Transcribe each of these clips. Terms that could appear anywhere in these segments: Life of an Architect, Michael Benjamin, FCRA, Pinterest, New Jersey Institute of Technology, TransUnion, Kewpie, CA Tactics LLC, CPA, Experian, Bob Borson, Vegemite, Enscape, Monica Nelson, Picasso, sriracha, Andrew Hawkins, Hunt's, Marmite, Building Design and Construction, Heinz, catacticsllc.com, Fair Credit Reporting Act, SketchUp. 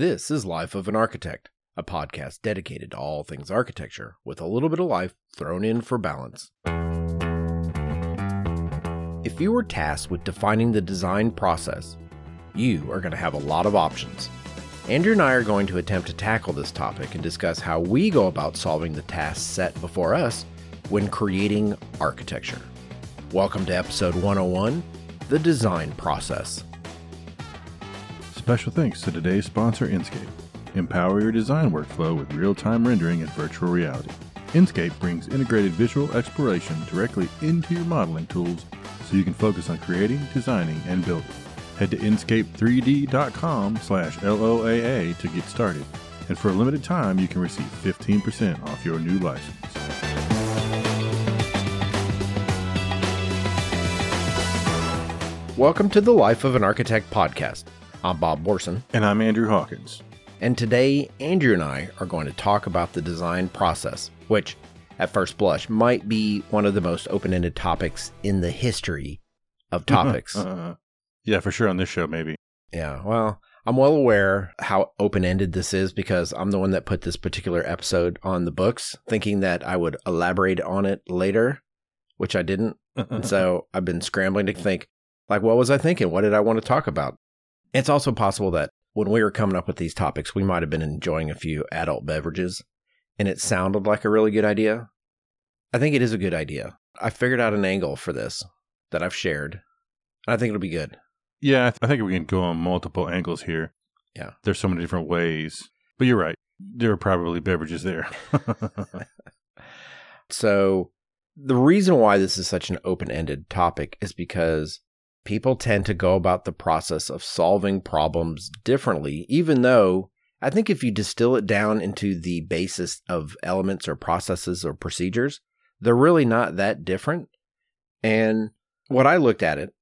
This is Life of an Architect, a podcast dedicated to all things architecture, with a little bit of life thrown in for balance. If you were tasked with defining the design process, you are going to have a lot of options. Andrew and I are going to attempt to tackle this topic and discuss how we go about solving the tasks set before us when creating architecture. Welcome to episode 101, The Design Process. Special thanks to today's sponsor, Enscape. Empower your design workflow with real-time rendering and virtual reality. Enscape brings integrated visual exploration directly into your modeling tools so you can focus on creating, designing, and building. Head to Enscape3D.com/LOAA to get started. And for a limited time, you can receive 15% off your new license. Welcome to the Life of an Architect podcast. I'm Bob Borson. And I'm Andrew Hawkins. And today, Andrew and I are going to talk about the design process, which, at first blush, might be one of the most open-ended topics in the history of topics. Yeah, for sure on this show, maybe. Yeah, well, I'm well aware how open-ended this is because I'm the one that put this particular episode on the books, thinking that I would elaborate on it later, which I didn't. And so I've been scrambling to think, like, what was I thinking? What did I want to talk about? It's also possible that when we were coming up with these topics, we might have been enjoying a few adult beverages, and it sounded like a really good idea. I think it is a good idea. I figured out an angle for this that I've shared, and I think it'll be good. Yeah, I think we can go on multiple angles here. Yeah. There's so many different ways. But you're right. There are probably beverages there. So the reason why this is such an open-ended topic is because people tend to go about the process of solving problems differently, even though I think if you distill it down into the basis of elements or processes or procedures, they're really not that different. And what I looked at it,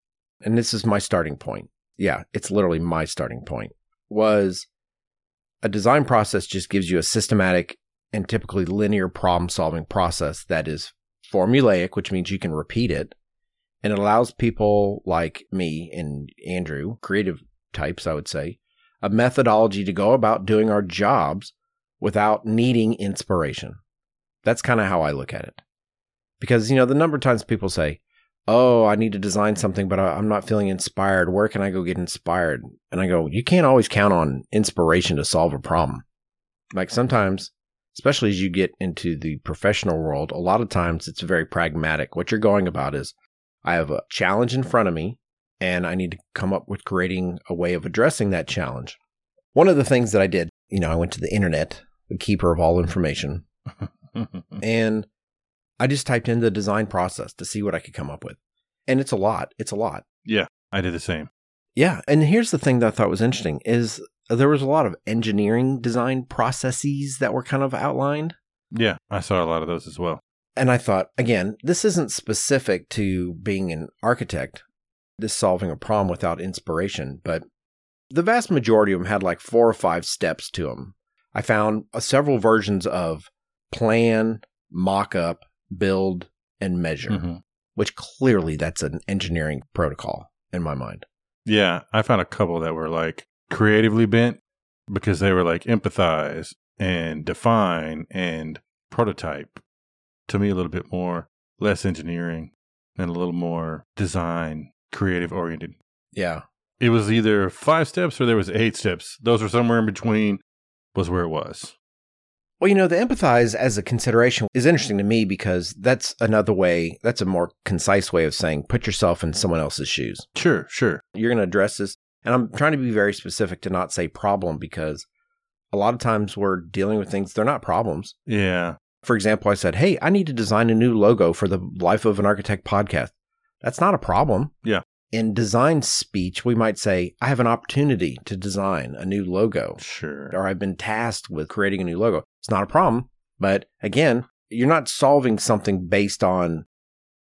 and this is my starting point. Yeah, it's literally my starting point, was a design process just gives you a systematic and typically linear problem-solving process that is formulaic, which means you can repeat it. And it allows people like me and Andrew, creative types, I would say, a methodology to go about doing our jobs without needing inspiration. That's kind of how I look at it. Because, you know, the number of times people say, oh, I need to design something, but I'm not feeling inspired. Where can I go get inspired? And I go, you can't always count on inspiration to solve a problem. Like sometimes, especially as you get into the professional world, a lot of times it's very pragmatic. What you're going about is, I have a challenge in front of me, and I need to come up with creating a way of addressing that challenge. One of the things that I did, you know, I went to the internet, the keeper of all information, and I just typed in the design process to see what I could come up with. And it's a lot. It's a lot. Yeah, I did the same. Yeah. And here's the thing that I thought was interesting is there was a lot of engineering design processes that were kind of outlined. Yeah, I saw a lot of those as well. And I thought, again, this isn't specific to being an architect, this solving a problem without inspiration, but the vast majority of them had like 4 or 5 steps to them. I found several versions of plan, mock-up, build, and measure, which clearly that's an engineering protocol in my mind. Yeah, I found a couple that were like creatively bent because they were like empathize and define and prototype. To me, a little bit more, less engineering and a little more design, creative oriented. Yeah. It was either 5 steps or there was 8 steps. Those were somewhere in between was where it was. Well, you know, the empathize as a consideration is interesting to me because that's another way, that's a more concise way of saying put yourself in someone else's shoes. Sure, sure. You're going to address this. And I'm trying to be very specific to not say problem because a lot of times we're dealing with things, they're not problems. Yeah. For example, I said, hey, I need to design a new logo for the Life of an Architect podcast. That's not a problem. Yeah. In design speech, we might say, I have an opportunity to design a new logo. Sure. Or I've been tasked with creating a new logo. It's not a problem. But again, you're not solving something based on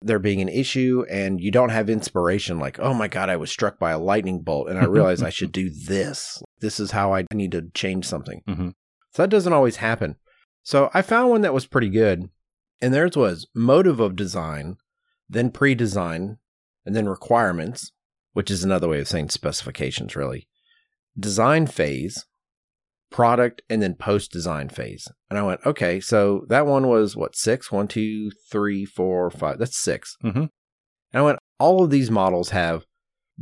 there being an issue and you don't have inspiration like, oh my God, I was struck by a lightning bolt and I realized I should do this. This is how I need to change something. So that doesn't always happen. So I found one that was pretty good, and theirs was motive of design, then pre-design, and then requirements, which is another way of saying specifications, really. Design phase, product, and then post-design phase. And I went, okay, so that one was what, 6? 1, 2, 3, 4, 5. That's 6. Mm-hmm. And I went, all of these models have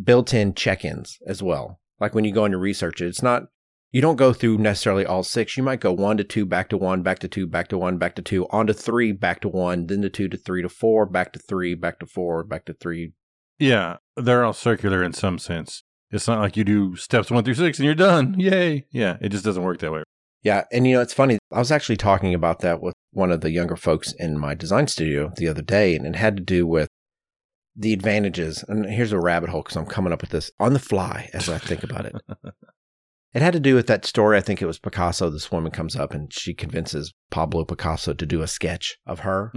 built-in check-ins as well. Like when you go into research, it's not, you don't go through necessarily all 6. You might go 1 to 2, back to 1, back to 2, back to 1, back to 2, on to 3, back to 1, then to 2, to 3, to 4, back to 3, back to 4, back to 3. Yeah, they're all circular in some sense. It's not like you do steps 1 through 6 and you're done. Yay. Yeah, it just doesn't work that way. Yeah, and you know, it's funny. I was actually talking about that with one of the younger folks in my design studio the other day, and it had to do with the advantages. And here's a rabbit hole because I'm coming up with this on the fly as I think about it. It had to do with that story. I think it was Picasso. This woman comes up and she convinces Pablo Picasso to do a sketch of her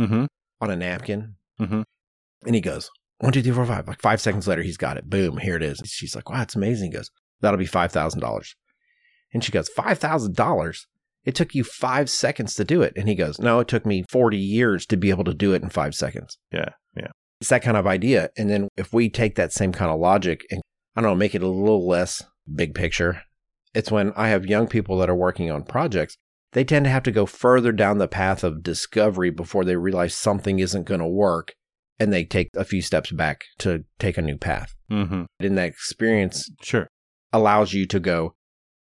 on a napkin. Mm-hmm. And he goes, 1, 2, 3, 4, 5. Like 5 seconds later, he's got it. Boom, here it is. She's like, wow, it's amazing. He goes, that'll be $5,000. And she goes, $5,000? It took you 5 seconds to do it. And he goes, no, it took me 40 years to be able to do it in 5 seconds. Yeah, yeah. It's that kind of idea. And then if we take that same kind of logic and, I don't know, make it a little less big picture, it's when I have young people that are working on projects, they tend to have to go further down the path of discovery before they realize something isn't going to work. And they take a few steps back to take a new path. Mm-hmm. And that experience allows you to go,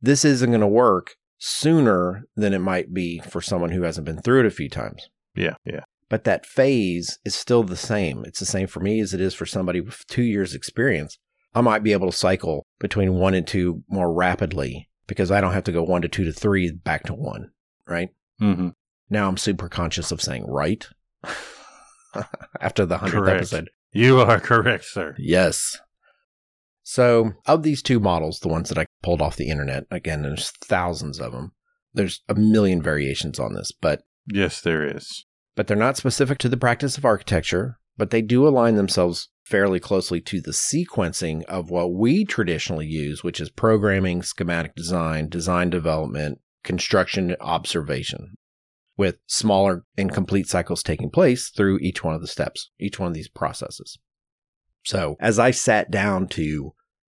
this isn't going to work sooner than it might be for someone who hasn't been through it a few times. Yeah, yeah. But that phase is still the same. It's the same for me as it is for somebody with 2 years experience. I might be able to cycle between 1 and 2 more rapidly because I don't have to go 1 to 2 to 3 back to 1, right? Mm-hmm. Now I'm super conscious of saying right. After the 100th episode. You are correct, sir. Yes. So of these 2 models, the ones that I pulled off the internet, again, there's thousands of them. There's a million variations on this, but... Yes, there is. But they're not specific to the practice of architecture, but they do align themselves fairly closely to the sequencing of what we traditionally use, which is programming, schematic design, design development, construction, observation, with smaller and complete cycles taking place through each one of the steps, each one of these processes. So as I sat down to,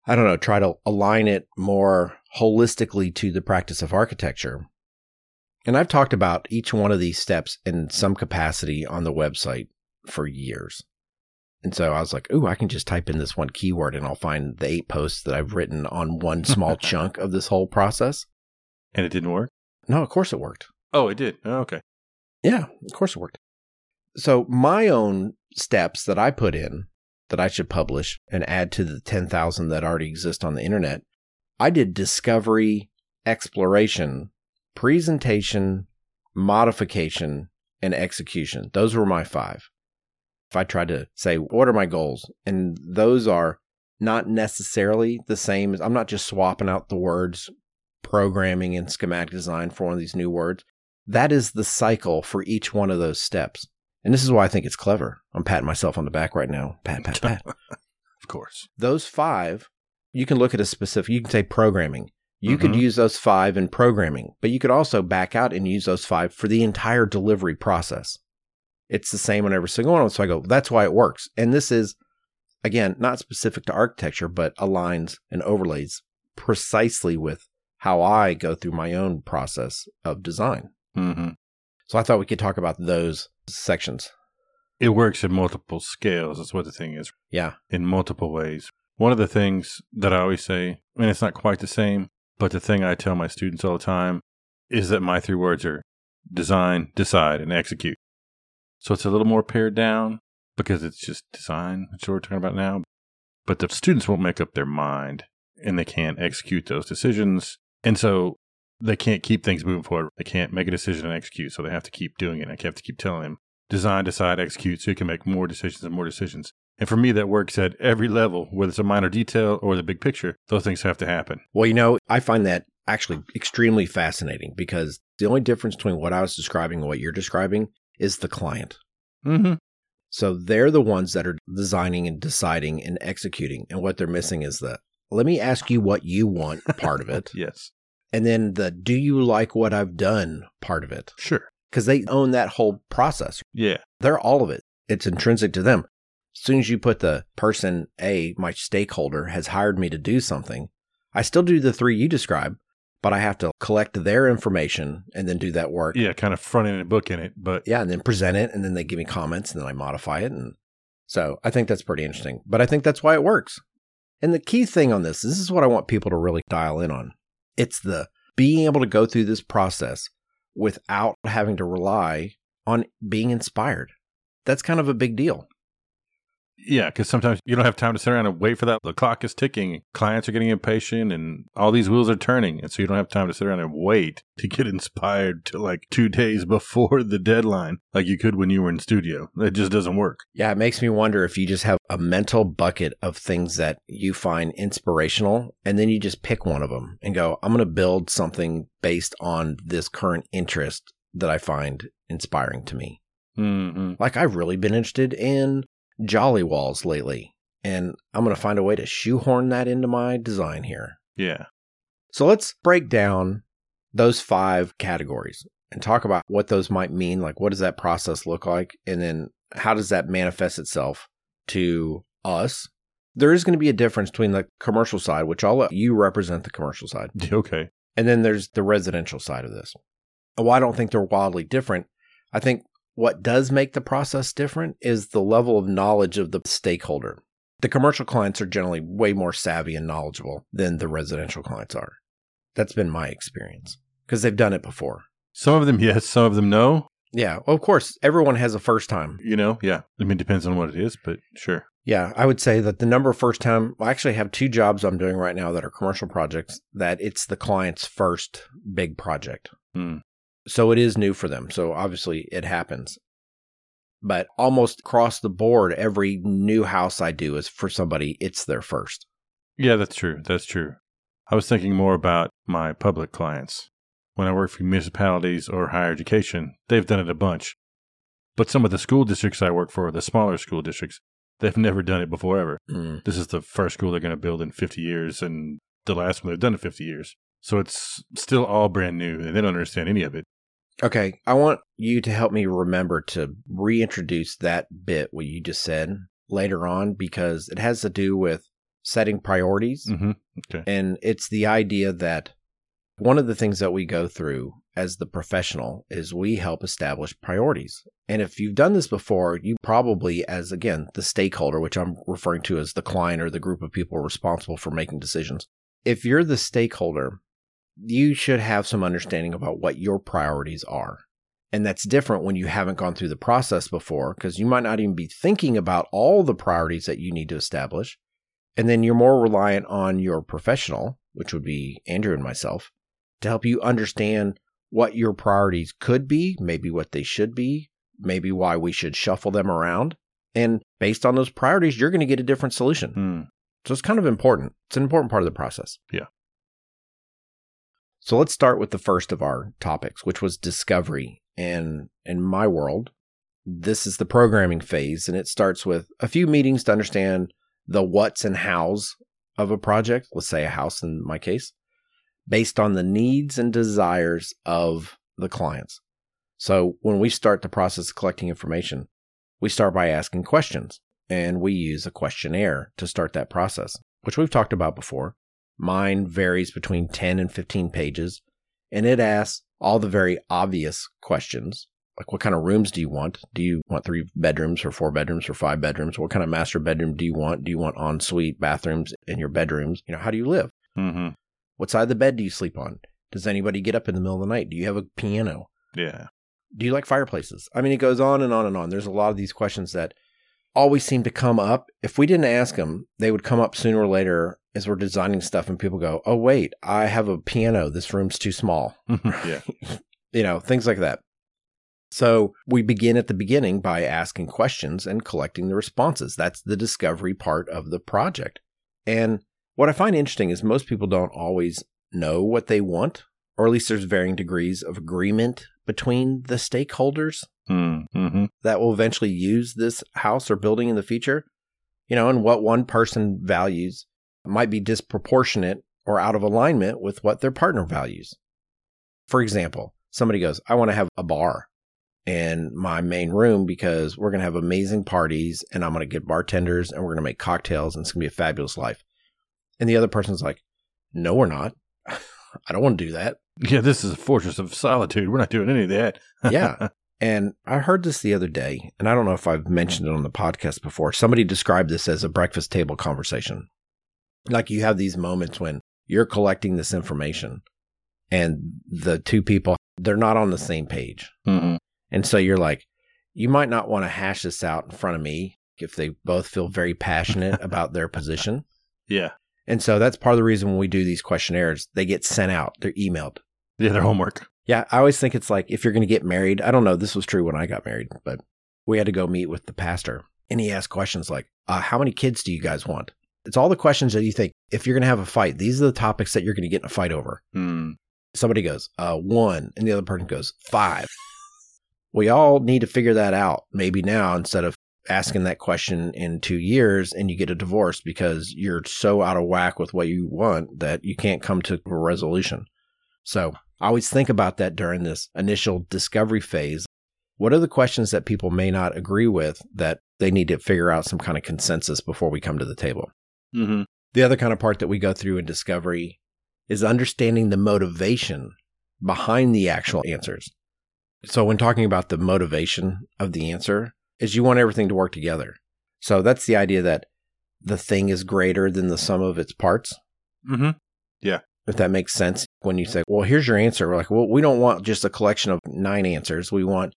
I don't know, try to align it more holistically to the practice of architecture, and I've talked about each one of these steps in some capacity on the website for years. And so I was like, ooh, I can just type in this one keyword and I'll find the 8 posts that I've written on one small chunk of this whole process. And it didn't work? No, of course it worked. Oh, it did. Oh, okay. Yeah, of course it worked. So my own steps that I put in that I should publish and add to the 10,000 that already exist on the internet, I did discovery, exploration, presentation, modification, and execution. Those were my 5. If I tried to say, what are my goals? And those are not necessarily the same as, I'm not just swapping out the words programming and schematic design for one of these new words. That is the cycle for each one of those steps. And this is why I think it's clever. I'm patting myself on the back right now. Pat, pat, pat. Of course. Those 5, you can look at a specific, you can say programming. You could use those 5 in programming, but you could also back out and use those 5 for the entire delivery process. It's the same on every single one. So I go, that's why it works. And this is, again, not specific to architecture, but aligns and overlays precisely with how I go through my own process of design. Mm-hmm. So I thought we could talk about those sections. It works in multiple scales. That's what the thing is. Yeah. In multiple ways. One of the things that I always say, and it's not quite the same, but the thing I tell my students all the time is that my 3 words are design, decide, and execute. So it's a little more pared down because it's just design. That's what we're talking about now. But the students won't make up their mind and they can't execute those decisions. And so they can't keep things moving forward. They can't make a decision and execute. So they have to keep doing it. I have to keep telling them, design, decide, execute, so you can make more decisions and more decisions. And for me, that works at every level, whether it's a minor detail or the big picture, those things have to happen. Well, you know, I find that actually extremely fascinating because the only difference between what I was describing and what you're describing is the client. Mm-hmm. So they're the ones that are designing and deciding and executing. And what they're missing is the, let me ask you what you want part of it. Yes. And then the, do you like what I've done part of it? Sure. Because they own that whole process. Yeah. They're all of it. It's intrinsic to them. As soon as you put the person A, my stakeholder, has hired me to do something, I still do the 3 you describe, but I have to collect their information and then do that work. Yeah, kind of front-end and book in it, but... Yeah, and then present it, and then they give me comments, and then I modify it. And so I think that's pretty interesting, but I think that's why it works. And the key thing on this is what I want people to really dial in on. It's the being able to go through this process without having to rely on being inspired. That's kind of a big deal. Yeah, because sometimes you don't have time to sit around and wait for that. The clock is ticking. Clients are getting impatient and all these wheels are turning. And so you don't have time to sit around and wait to get inspired to like 2 days before the deadline like you could when you were in studio. It just doesn't work. Yeah, it makes me wonder if you just have a mental bucket of things that you find inspirational and then you just pick one of them and go, I'm going to build something based on this current interest that I find inspiring to me. Mm-hmm. Like I've really been interested in jolly walls lately, and I'm going to find a way to shoehorn that into my design here. Yeah. So let's break down those 5 categories and talk about what those might mean. Like, what does that process look like? And then how does that manifest itself to us? There is going to be a difference between the commercial side, which I'll let you represent the commercial side. Okay. And then there's the residential side of this. Well, I don't think they're wildly different. I think what does make the process different is the level of knowledge of the stakeholder. The commercial clients are generally way more savvy and knowledgeable than the residential clients are. That's been my experience because they've done it before. Some of them, yes. Some of them, no. Yeah. Well, of course, everyone has a first time. You know, yeah. I mean, it depends on what it is, but sure. Yeah. I would say that the number of first time, I actually have 2 jobs I'm doing right now that are commercial projects that it's the client's first big project. Mm. So it is new for them. So obviously it happens. But almost across the board, every new house I do is for somebody, it's their first. Yeah, that's true. That's true. I was thinking more about my public clients. When I work for municipalities or higher education, they've done it a bunch. But some of the school districts I work for, the smaller school districts, they've never done it before ever. Mm. This is the first school they're going to build in 50 years and the last one they've done in 50 years. So it's still all brand new and they don't understand any of it. Okay, I want you to help me remember to reintroduce that bit what you just said later on because it has to do with setting priorities. Mm-hmm. Okay. And it's the idea that one of the things that we go through as the professional is we help establish priorities. And if you've done this before, you probably, as again, the stakeholder, which I'm referring to as the client or the group of people responsible for making decisions, if you're the stakeholder, you should have some understanding about what your priorities are. And that's different when you haven't gone through the process before, because you might not even be thinking about all the priorities that you need to establish. And then you're more reliant on your professional, which would be Andrew and myself, to help you understand what your priorities could be, maybe what they should be, maybe why we should shuffle them around. And based on those priorities, you're going to get a different solution. Hmm. So it's kind of important. It's an important part of the process. Yeah. So let's start with the first of our topics, which was discovery. And in my world, this is the programming phase, and it starts with a few meetings to understand the what's and hows of a project, let's say a house in my case, based on the needs and desires of the clients. So when we start the process of collecting information, we start by asking questions. And we use a questionnaire to start that process, which we've talked about before. Mine varies between 10 and 15 pages, and it asks all the very obvious questions, like what kind of rooms do you want? Do you want 3 bedrooms or 4 bedrooms or 5 bedrooms? What kind of master bedroom do you want? Do you want ensuite bathrooms in your bedrooms? You know, how do you live? Mm-hmm. What side of the bed do you sleep on? Does anybody get up in the middle of the night? Do you have a piano? Yeah. Do you like fireplaces? I mean, it goes on and on and on. There's a lot of these questions that always seem to come up. If we didn't ask them, they would come up sooner or later as we're designing stuff and people go, oh, wait, I have a piano. This room's too small. Yeah. You know, things like that. So we begin at the beginning by asking questions and collecting the responses. That's the discovery part of the project. And what I find interesting is most people don't always know what they want, or at least there's varying degrees of agreement between the stakeholders. Mm-hmm. That will eventually use this house or building in the future, you know, and what one person values might be disproportionate or out of alignment with what their partner values. For example, somebody goes, I want to have a bar in my main room because we're going to have amazing parties and I'm going to get bartenders and we're going to make cocktails and it's going to be a fabulous life. And the other person's like, no, we're not. I don't want to do that. Yeah, this is a fortress of solitude. We're not doing any of that. Yeah. And I heard this the other day, and I don't know if I've mentioned it on the podcast before. Somebody described this as a breakfast table conversation. Like you have these moments when you're collecting this information and the two people, they're not on the same page. Mm-hmm. And so you're like, you might not want to hash this out in front of me if they both feel very passionate about their position. Yeah. And so that's part of the reason when we do these questionnaires, they get sent out. They're emailed. Yeah, they're homework. Yeah, I always think it's like if you're going to get married, I don't know, this was true when I got married, but we had to go meet with the pastor and he asked questions like, how many kids do you guys want? It's all the questions that you think, if you're going to have a fight, these are the topics that you're going to get in a fight over. Mm. Somebody goes, one, and the other person goes, five. We all need to figure that out maybe now instead of asking that question in 2 years and you get a divorce because you're so out of whack with what you want that you can't come to a resolution. So I always think about that during this initial discovery phase. What are the questions that people may not agree with that they need to figure out some kind of consensus before we come to the table? Mm-hmm. The other kind of part that we go through in discovery is understanding the motivation behind the actual answers. So when talking about the motivation of the answer is you want everything to work together. So that's the idea that the thing is greater than the sum of its parts. Mm-hmm. Yeah. If that makes sense, when you say, well, here's your answer. We're like, well, we don't want just a collection of 9 answers. We want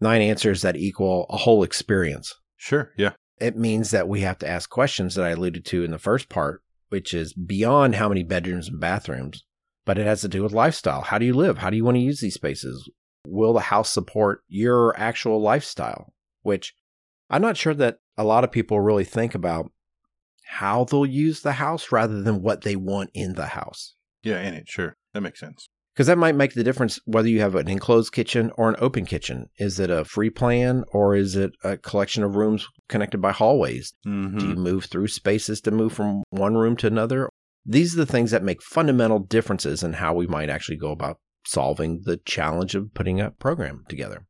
9 answers that equal a whole experience. Sure. Yeah. It means that we have to ask questions that I alluded to in the first part, which is beyond how many bedrooms and bathrooms, but it has to do with lifestyle. How do you live? How do you want to use these spaces? Will the house support your actual lifestyle? Which I'm not sure that a lot of people really think about how they'll use the house rather than what they want in the house. Yeah, in it. Sure. That makes sense. Because that might make the difference whether you have an enclosed kitchen or an open kitchen. Is it a free plan or is it a collection of rooms connected by hallways? Mm-hmm. Do you move through spaces to move from one room to another? These are the things that make fundamental differences in how we might actually go about solving the challenge of putting a program together.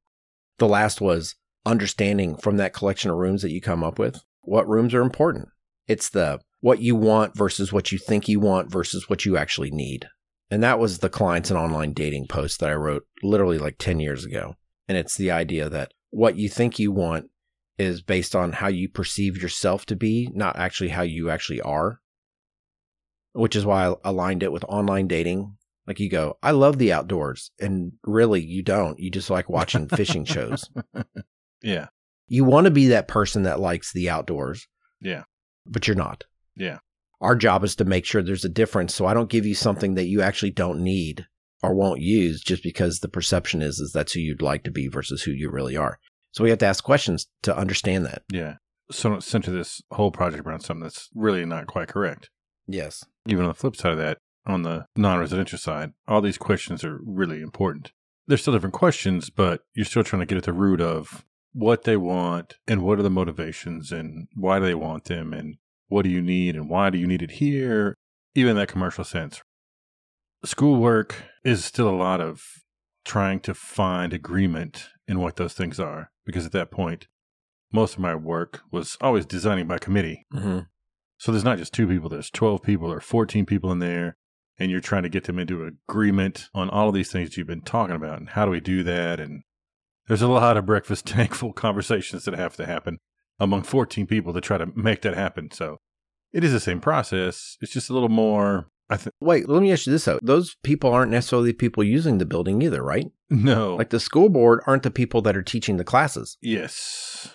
The last was understanding from that collection of rooms that you come up with, what rooms are important. It's the what you want versus what you think you want versus what you actually need. And that was the clients and online dating post that I wrote literally like 10 years ago. And it's the idea that what you think you want is based on how you perceive yourself to be, not actually how you actually are, which is why I aligned it with online dating. Like you go, I love the outdoors. And really, you don't. You just like watching fishing shows. Yeah. You want to be that person that likes the outdoors. Yeah. But you're not. Yeah. Our job is to make sure there's a difference. So I don't give you something that you actually don't need or won't use just because the perception is that's who you'd like to be versus who you really are. So we have to ask questions to understand that. Yeah. So don't center this whole project around something that's really not quite correct. Yes. Even on the flip side of that, on the non-residential side, all these questions are really important. They're still different questions, but you're still trying to get at the root of what they want and what are the motivations and why do they want them and what do you need and why do you need it here, even in that commercial sense. Schoolwork is still a lot of trying to find agreement in what those things are, because at that point, most of my work was always designing by committee. Mm-hmm. So there's not just 2 people, there's 12 people or 14 people in there, and you're trying to get them into agreement on all of these things you've been talking about and how do we do that, and there's a lot of breakfast table conversations that have to happen among 14 people to try to make that happen. So it is the same process. It's just a little more, I think. Wait, let me ask you this though. Those people aren't necessarily people using the building either, right? No. Like the school board aren't the people that are teaching the classes. Yes.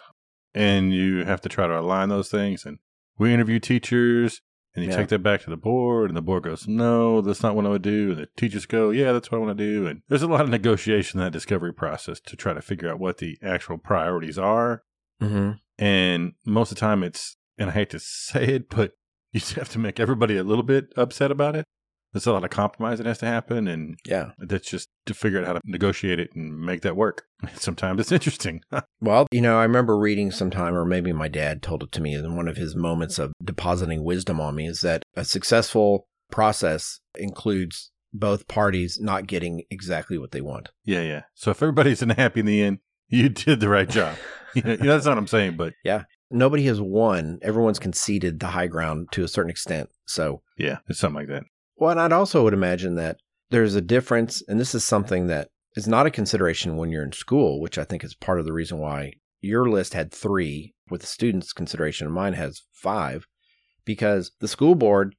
And you have to try to align those things. And we interview teachers and you take that back to the board and the board goes, no, that's not what I would do. And the teachers go, yeah, that's what I want to do. And there's a lot of negotiation in that discovery process to try to figure out what the actual priorities are. Mm-hmm. And most of the time it's, and I hate to say it, but you just have to make everybody a little bit upset about it. There's a lot of compromise that has to happen. And that's just to figure out how to negotiate it and make that work. Sometimes it's interesting. Well, you know, I remember reading sometime, or maybe my dad told it to me in one of his moments of depositing wisdom on me, is that a successful process includes both parties not getting exactly what they want. Yeah, yeah. So if everybody's unhappy in the end, you did the right job. That's not what I'm saying, but yeah, nobody has won. Everyone's conceded the high ground to a certain extent. So yeah, it's something like that. Well, and I'd also would imagine that there's a difference, and this is something that is not a consideration when you're in school, which I think is part of the reason why your list had 3 with the students' consideration and mine has 5, because the school board,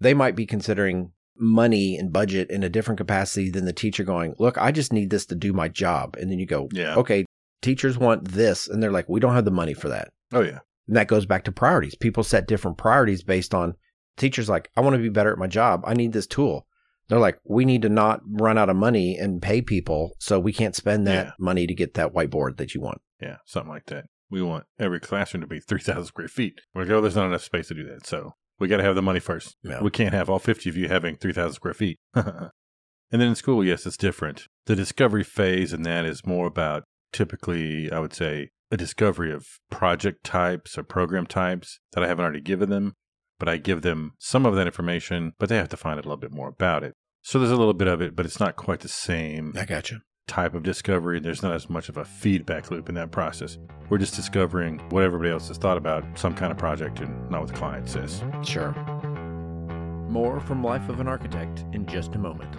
they might be considering money and budget in a different capacity than the teacher going, look, I just need this to do my job. And then you go, yeah, okay, teachers want this. And they're like, we don't have the money for that. Oh, yeah. And that goes back to priorities. People set different priorities based on teachers like, I want to be better at my job. I need this tool. They're like, we need to not run out of money and pay people. So we can't spend that money to get that whiteboard that you want. Yeah, something like that. We want every classroom to be 3,000 square feet. We're like, oh, there's not enough space to do that. So we got to have the money first. Yeah. We can't have all 50 of you having 3,000 square feet. And then in school, yes, it's different. The discovery phase and that is more about typically, I would say, a discovery of project types or program types that I haven't already given them. But I give them some of that information, but they have to find out a little bit more about it. So there's a little bit of it, but it's not quite the same type of discovery. There's not as much of a feedback loop in that process. We're just discovering what everybody else has thought about some kind of project and not what the client says. Sure. More from Life of an Architect in just a moment.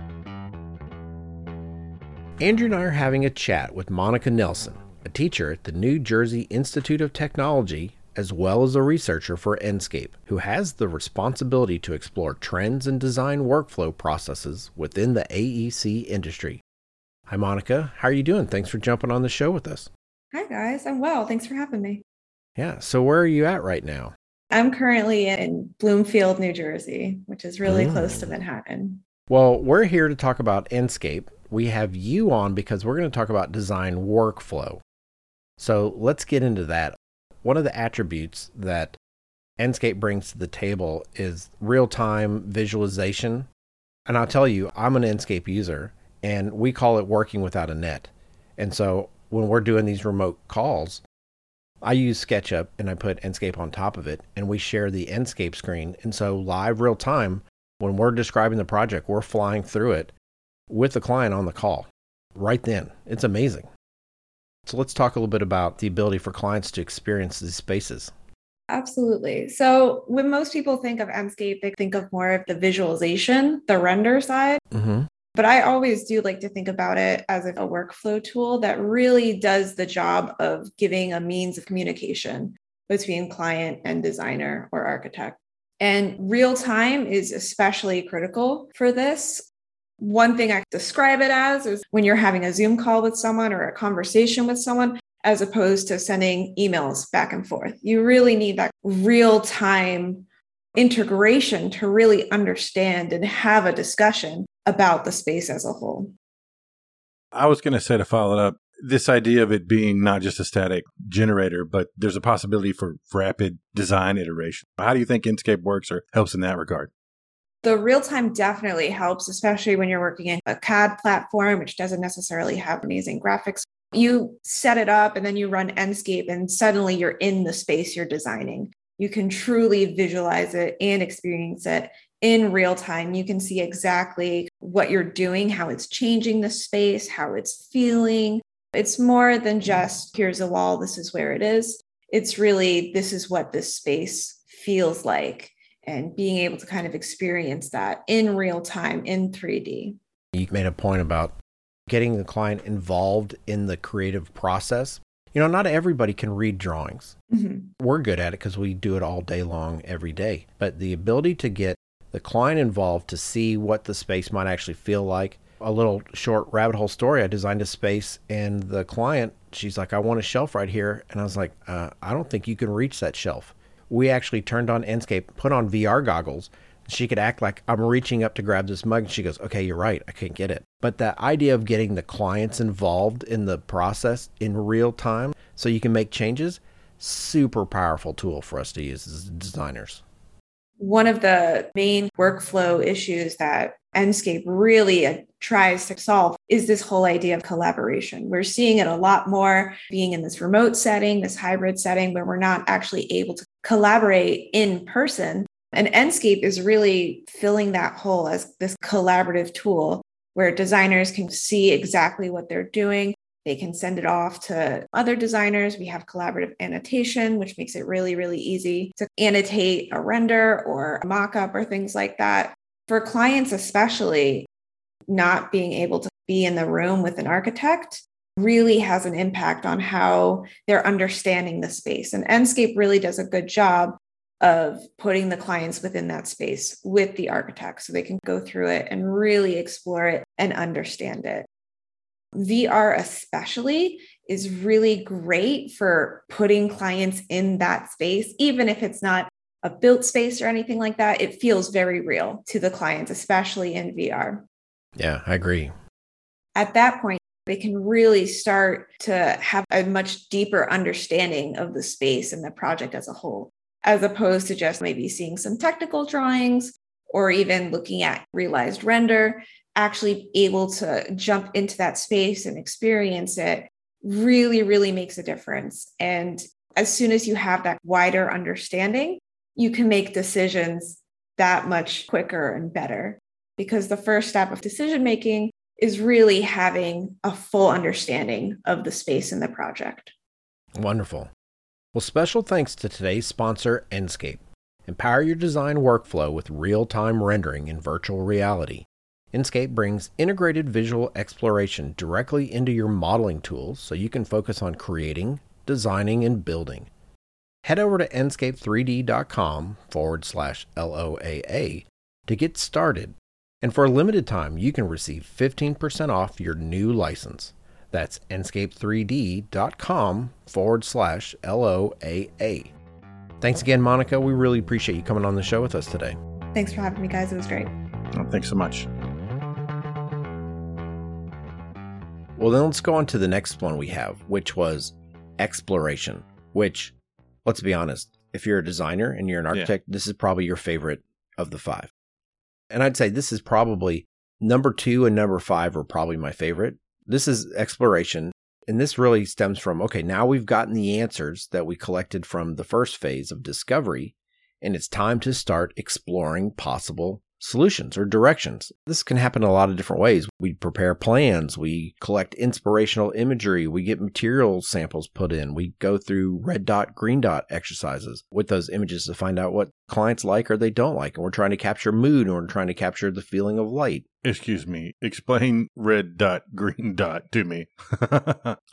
Andrew and I are having a chat with Monica Nelson, a teacher at the New Jersey Institute of Technology, as well as a researcher for Enscape, who has the responsibility to explore trends and design workflow processes within the AEC industry. Hi, Monica. How are you doing? Thanks for jumping on the show with us. Hi, guys. I'm well. Thanks for having me. Yeah. So where are you at right now? I'm currently in Bloomfield, New Jersey, which is really close to Manhattan. Well, we're here to talk about Enscape. We have you on because we're going to talk about design workflow. So let's get into that. One of the attributes that Enscape brings to the table is real-time visualization. And I'll tell you, I'm an Enscape user, and we call it working without a net. And so when we're doing these remote calls, I use SketchUp, and I put Enscape on top of it, and we share the Enscape screen. And so live, real-time, when we're describing the project, we're flying through it with the client on the call right then. It's amazing. So let's talk a little bit about the ability for clients to experience these spaces. Absolutely. So when most people think of Enscape, they think of more of the visualization, the render side. Mm-hmm. But I always do like to think about it as a workflow tool that really does the job of giving a means of communication between client and designer or architect. And real time is especially critical for this. One thing I describe it as is when you're having a Zoom call with someone or a conversation with someone, as opposed to sending emails back and forth. You really need that real-time integration to really understand and have a discussion about the space as a whole. I was going to say, to follow it up, this idea of it being not just a static generator, but there's a possibility for rapid design iteration. How do you think Enscape works or helps in that regard? The real-time definitely helps, especially when you're working in a CAD platform, which doesn't necessarily have amazing graphics. You set it up and then you run Enscape and suddenly you're in the space you're designing. You can truly visualize it and experience it in real time. You can see exactly what you're doing, how it's changing the space, how it's feeling. It's more than just, here's a wall, this is where it is. It's really, this is what this space feels like. And being able to kind of experience that in real time in 3D. You made a point about getting the client involved in the creative process. You know, not everybody can read drawings. Mm-hmm. We're good at it because we do it all day long, every day. But the ability to get the client involved to see what the space might actually feel like. A little short rabbit hole story. I designed a space and the client, she's like, I want a shelf right here. And I was like, I don't think you can reach that shelf. We actually turned on Enscape, put on VR goggles. She could act like, I'm reaching up to grab this mug. And she goes, okay, you're right. I can't get it. But the idea of getting the clients involved in the process in real time so you can make changes, super powerful tool for us to use as designers. One of the main workflow issues that Enscape really tries to solve is this whole idea of collaboration. We're seeing it a lot more being in this remote setting, this hybrid setting, where we're not actually able to collaborate in person. And Enscape is really filling that hole as this collaborative tool where designers can see exactly what they're doing. They can send it off to other designers. We have collaborative annotation, which makes it really, really easy to annotate a render or a mock-up or things like that. for clients especially, not being able to be in the room with an architect really has an impact on how they're understanding the space. And Enscape really does a good job of putting the clients within that space with the architect so they can go through it and really explore it and understand it. VR especially is really great for putting clients in that space, even if it's not a built space or anything like that. It feels very real to the clients, especially in VR. Yeah, I agree. At that point, they can really start to have a much deeper understanding of the space and the project as a whole, as opposed to just maybe seeing some technical drawings or even looking at realized render. Actually able to jump into that space and experience it really, really makes a difference. And as soon as you have that wider understanding, you can make decisions that much quicker and better, because the first step of decision-making is really having a full understanding of the space and the project. Wonderful. Well, special thanks to today's sponsor, Enscape. Empower your design workflow with real-time rendering in virtual reality. Enscape brings integrated visual exploration directly into your modeling tools so you can focus on creating, designing, and building. Head over to enscape3d.com/LOAA to get started. And for a limited time, you can receive 15% off your new license. That's enscape3d.com/LOAA. Thanks again, Monica. We really appreciate you coming on the show with us today. Thanks for having me, guys. It was great. Oh, thanks so much. Well, then let's go on to the next one we have, which was exploration, which, let's be honest, if you're a designer and you're an architect, This is probably your favorite of the five. And I'd say this is probably number 2 and number 5 are probably my favorite. This is exploration. And this really stems from, okay, now we've gotten the answers that we collected from the first phase of discovery, and it's time to start exploring possible solutions or directions. This can happen a lot of different ways. We prepare plans, we collect inspirational imagery, we get material samples put in, we go through red dot, green dot exercises with those images to find out what clients like or they don't like. And we're trying to capture mood, and we're trying to capture the feeling of light. Excuse me, explain red dot, green dot to me.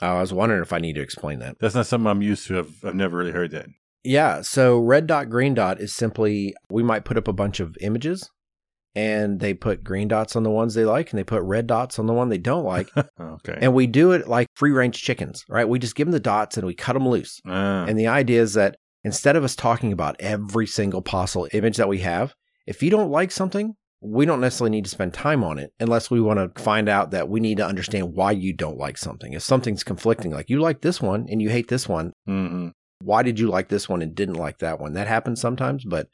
I was wondering if I need to explain that. That's not something I'm used to. I've never really heard that. Yeah. So red dot, green dot is simply, we might put up a bunch of images. And they put green dots on the ones they like, and they put red dots on the one they don't like. Okay. And we do it like free-range chickens, right? We just give them the dots and we cut them loose. And the idea is that instead of us talking about every single possible image that we have, if you don't like something, we don't necessarily need to spend time on it unless we want to find out that we need to understand why you don't like something. If something's conflicting, like you like this one and you hate this one, why did you like this one and didn't like that one? That happens sometimes, but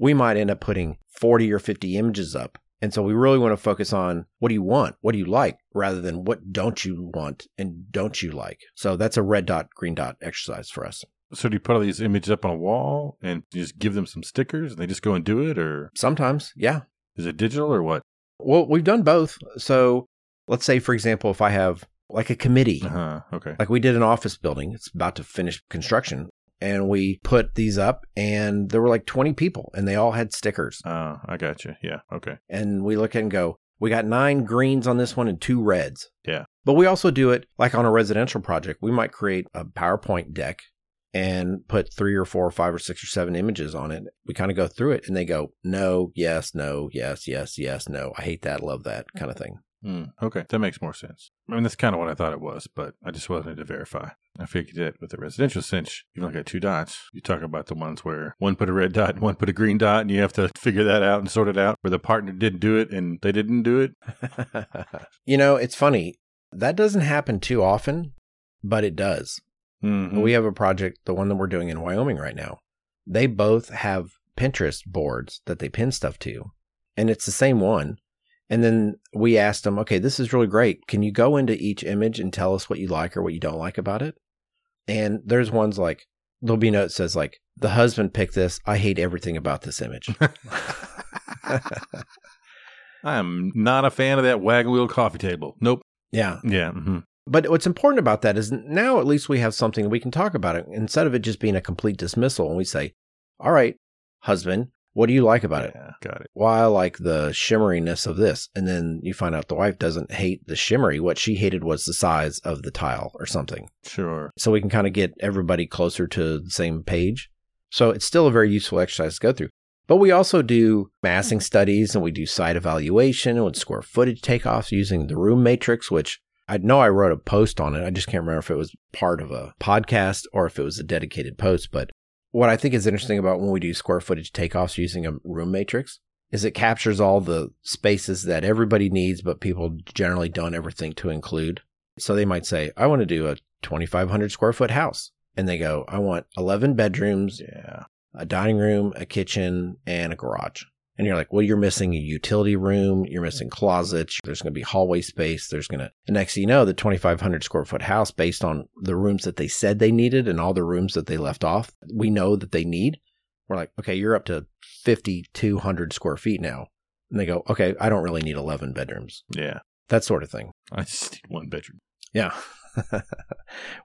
we might end up putting 40 or 50 images up. And so we really want to focus on what do you want? What do you like? Rather than what don't you want and don't you like? So that's a red dot, green dot exercise for us. So do you put all these images up on a wall and you just give them some stickers and they just go and do it, or? Sometimes, yeah. Is it digital or what? Well, we've done both. So let's say, for example, if I have like a committee, okay, like we did an office building, it's about to finish construction. And we put these up, and there were like 20 people, and they all had stickers. Oh, I got you. Yeah. Okay. And we look at and go, we got 9 greens on this one and 2 reds. Yeah. But we also do it like on a residential project. We might create a PowerPoint deck and put 3 or 4 or 5 or 6 or 7 images on it. We kind of go through it, and they go, no, yes, no, yes, yes, yes, no. I hate that. Love that kind of thing. Okay. That makes more sense. I mean, that's kind of what I thought it was, but I just wanted to verify. I figured that with the residential cinch, you've only got 2 dots. You talk about the ones where one put a red dot and one put a green dot, and you have to figure that out and sort it out, where the partner didn't do it and they didn't do it. You know, it's funny. That doesn't happen too often, but it does. Mm-hmm. We have a project, the one that we're doing in Wyoming right now. They both have Pinterest boards that they pin stuff to, and it's the same one. And then we asked them, okay, this is really great. Can you go into each image and tell us what you like or what you don't like about it? And there's ones like, there'll be a note that says like, the husband picked this. I hate everything about this image. I am not a fan of that wagon wheel coffee table. Nope. Yeah. Yeah. Mm-hmm. But what's important about that is now at least we have something we can talk about it instead of it just being a complete dismissal. And we say, all right, husband, What do you like about it? Got it. Why I like the shimmeriness of this? And then you find out the wife doesn't hate the shimmery. What she hated was the size of the tile or something. Sure. So we can kind of get everybody closer to the same page. So it's still a very useful exercise to go through. But we also do massing studies, and we do site evaluation and square footage takeoffs using the room matrix, which I know I wrote a post on it. I just can't remember if it was part of a podcast or if it was a dedicated post. But what I think is interesting about when we do square footage takeoffs using a room matrix is it captures all the spaces that everybody needs, but people generally don't ever think to include. So they might say, I want to do a 2,500 square foot house. And they go, I want 11 bedrooms. Yeah. A dining room, a kitchen, and a garage. And you're like, well, you're missing a utility room. You're missing closets. There's going to be hallway space. And next thing you know, the 2,500 square foot house, based on the rooms that they said they needed and all the rooms that they left off, we know that they need. We're like, okay, you're up to 5,200 square feet now. And they go, okay, I don't really need 11 bedrooms. Yeah. That sort of thing. I just need one bedroom. Yeah.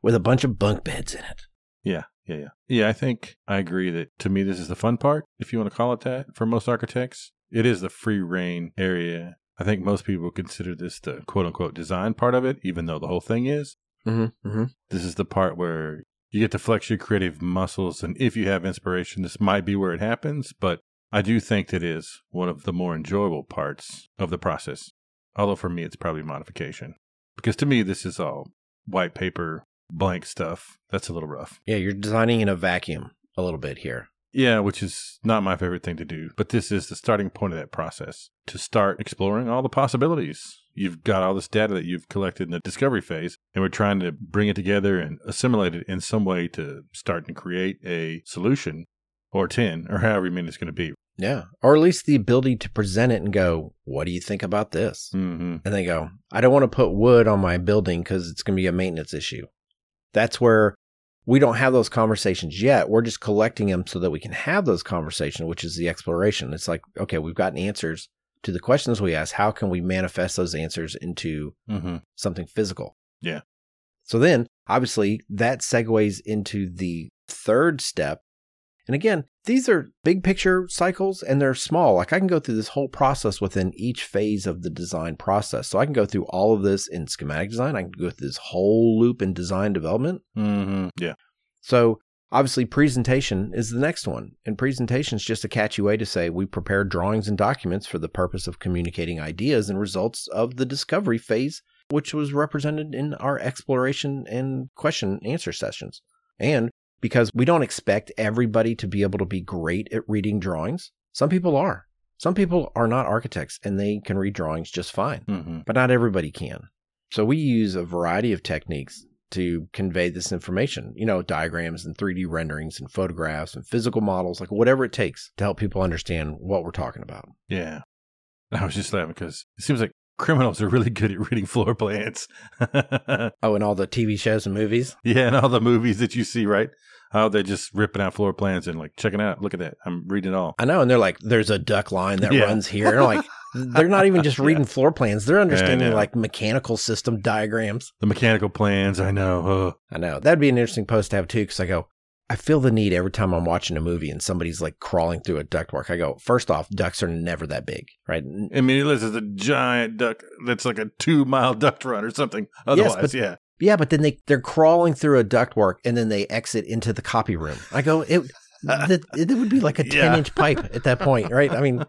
With a bunch of bunk beds in it. Yeah. Yeah, I think I agree that to me, this is the fun part, if you want to call it that, for most architects. It is the free reign area. I think most people consider this the quote unquote design part of it, even though the whole thing is. Mm-hmm, mm-hmm. This is the part where you get to flex your creative muscles. And if you have inspiration, this might be where it happens. But I do think that is one of the more enjoyable parts of the process. Although for me, it's probably modification. Because to me, this is all white paper. Blank stuff. That's a little rough. Yeah, you're designing in a vacuum a little bit here. Yeah, which is not my favorite thing to do. But this is the starting point of that process, to start exploring all the possibilities. You've got all this data that you've collected in the discovery phase, and we're trying to bring it together and assimilate it in some way to start and create a solution, or 10, or however many it's going to be. Yeah, or at least the ability to present it and go, what do you think about this? Mm-hmm. And they go, I don't want to put wood on my building because it's going to be a maintenance issue. That's where we don't have those conversations yet. We're just collecting them so that we can have those conversations, which is the exploration. It's like, okay, we've gotten answers to the questions we asked. How can we manifest those answers into something physical? Yeah. So then, obviously, that segues into the third step. And again, these are big picture cycles, and they're small. Like I can go through this whole process within each phase of the design process. So I can go through all of this in schematic design. I can go through this whole loop in design development. Mm-hmm. Yeah. So obviously presentation is the next one. And presentation is just a catchy way to say we prepare drawings and documents for the purpose of communicating ideas and results of the discovery phase, which was represented in our exploration and question and answer sessions. And because we don't expect everybody to be able to be great at reading drawings. Some people are. Some people are not architects, and they can read drawings just fine. Mm-hmm. But not everybody can. So we use a variety of techniques to convey this information. You know, diagrams and 3D renderings and photographs and physical models, like whatever it takes to help people understand what we're talking about. Yeah. I was just laughing because it seems like criminals are really good at reading floor plans. Oh, and all the TV shows and movies? Yeah, and all the movies that you see, right? How they're just ripping out floor plans and like checking out. Look at that. I'm reading it all. I know. And they're like, there's a duck line that runs here. And like, they're not even just reading floor plans. They're understanding like mechanical system diagrams. The mechanical plans. I know. I know. That'd be an interesting post to have too, because I feel the need every time I'm watching a movie and somebody's like crawling through a ductwork. I go, first off, ducks are never that big, right? I mean, unless it's a giant duck that's like a 2-mile duct run or something. Otherwise, yeah, but then they're crawling through a ductwork and then they exit into the copy room. I go, it would be like a 10-inch pipe at that point, right? I mean,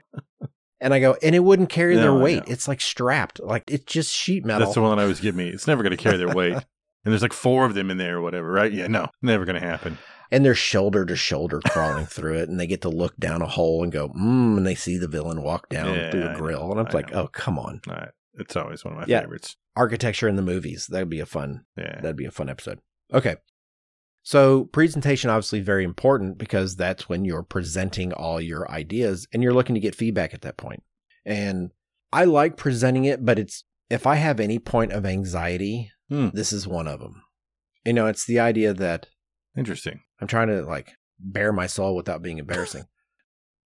and I go, and it wouldn't carry their weight. It's like strapped, like it's just sheet metal. That's the one that always give me. It's never going to carry their weight. And there's like 4 of them in there or whatever, right? Yeah, no, never going to happen. And they're shoulder to shoulder crawling through it. And they get to look down a hole and go, and they see the villain walk down through a grill. And I'm like, oh, come on. All right. It's always one of my favorites. Architecture in the movies. That'd be a fun episode. Okay. So presentation, obviously very important, because that's when you're presenting all your ideas and you're looking to get feedback at that point. And I like presenting it, but if I have any point of anxiety, this is one of them. You know, it's the idea that interesting. I'm trying to like bare my soul without being embarrassing.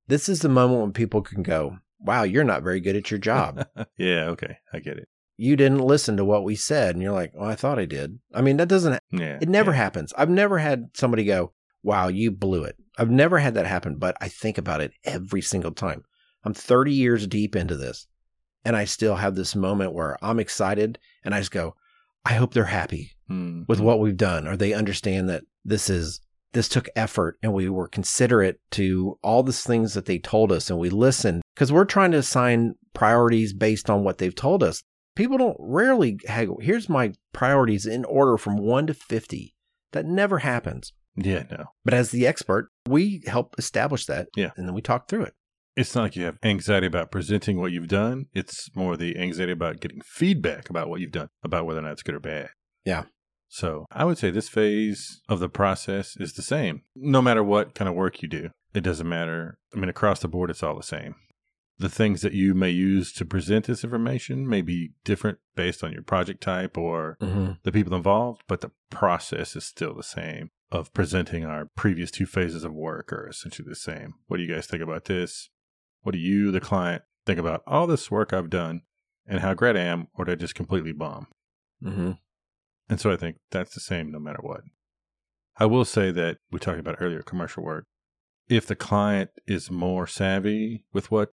This is the moment when people can go, wow, you're not very good at your job. Yeah. Okay. I get it. You didn't listen to what we said. And you're like, well, I thought I did. I mean, that doesn't, it never happens. I've never had somebody go, wow, you blew it. I've never had that happen, but I think about it every single time. I'm 30 years deep into this, and I still have this moment where I'm excited, and I just go, I hope they're happy mm-hmm. with what we've done, or they understand that this took effort, and we were considerate to all these things that they told us, and we listened, because we're trying to assign priorities based on what they've told us. People don't rarely haggle. Here's my priorities in order from 1 to 50. That never happens. Yeah, no. But as the expert, we help establish that. Yeah. And then we talk through it. It's not like you have anxiety about presenting what you've done. It's more the anxiety about getting feedback about what you've done, about whether or not it's good or bad. Yeah. So I would say this phase of the process is the same. No matter what kind of work you do, it doesn't matter. I mean, across the board, it's all the same. The things that you may use to present this information may be different based on your project type or mm-hmm. the people involved, but the process is still the same of presenting. Our previous two phases of work are essentially the same. What do you guys think about this? What do you, the client, think about all this work I've done and how great I am, or did I just completely bomb? Mm-hmm. And so I think that's the same no matter what. I will say that we talked about earlier commercial work. If the client is more savvy with what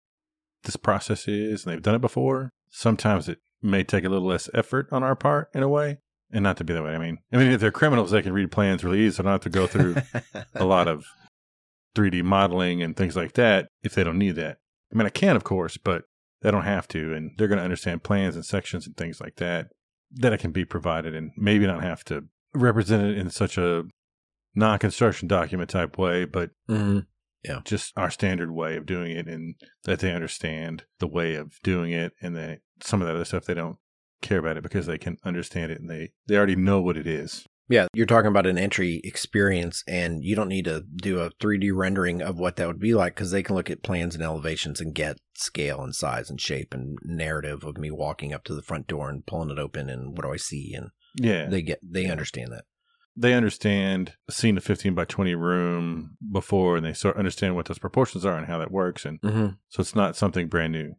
this process is and they've done it before, sometimes it may take a little less effort on our part in a way, and not to be that way. I mean, if they're criminals, they can read plans really easy, so they don't have to go through a lot of 3D modeling and things like that if they don't need that. I mean, I can, of course, but they don't have to, and they're going to understand plans and sections and things like that that can be provided and maybe not have to represent it in such a non-construction document type way, but mm-hmm. Yeah. Just our standard way of doing it, and that they understand the way of doing it, and that some of that other stuff, they don't care about it because they can understand it and they already know what it is. Yeah. You're talking about an entry experience, and you don't need to do a 3D rendering of what that would be like, because they can look at plans and elevations and get scale and size and shape and narrative of me walking up to the front door and pulling it open and what do I see? And yeah, they understand that. They understand seeing a 15 by 20 room before, and they sort of understand what those proportions are and how that works. And mm-hmm. so it's not something brand new,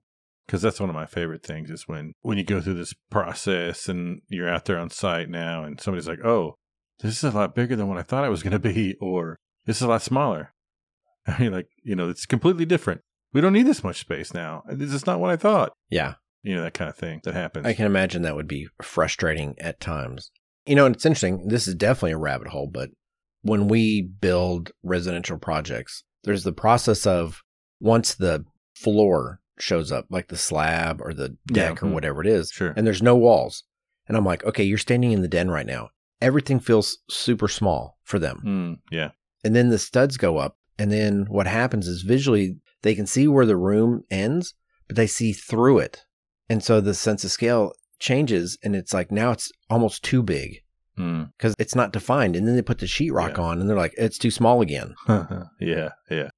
because that's one of my favorite things is when you go through this process and you're out there on site now and somebody's like, oh, this is a lot bigger than what I thought it was going to be, or this is a lot smaller. I mean, like, you know, it's completely different. We don't need this much space now. This is not what I thought. Yeah. You know, that kind of thing that happens. I can imagine that would be frustrating at times. You know, and it's interesting, this is definitely a rabbit hole, but when we build residential projects, there's the process of once the floor shows up, like the slab or the deck or whatever it is, sure. and there's no walls. And I'm like, okay, you're standing in the den right now. Everything feels super small for them. Yeah. And then the studs go up. And then what happens is visually, they can see where the room ends, but they see through it. And so the sense of scale changes, and it's like now it's almost too big because it's not defined. And then they put the sheetrock on and they're like, it's too small again. Yeah.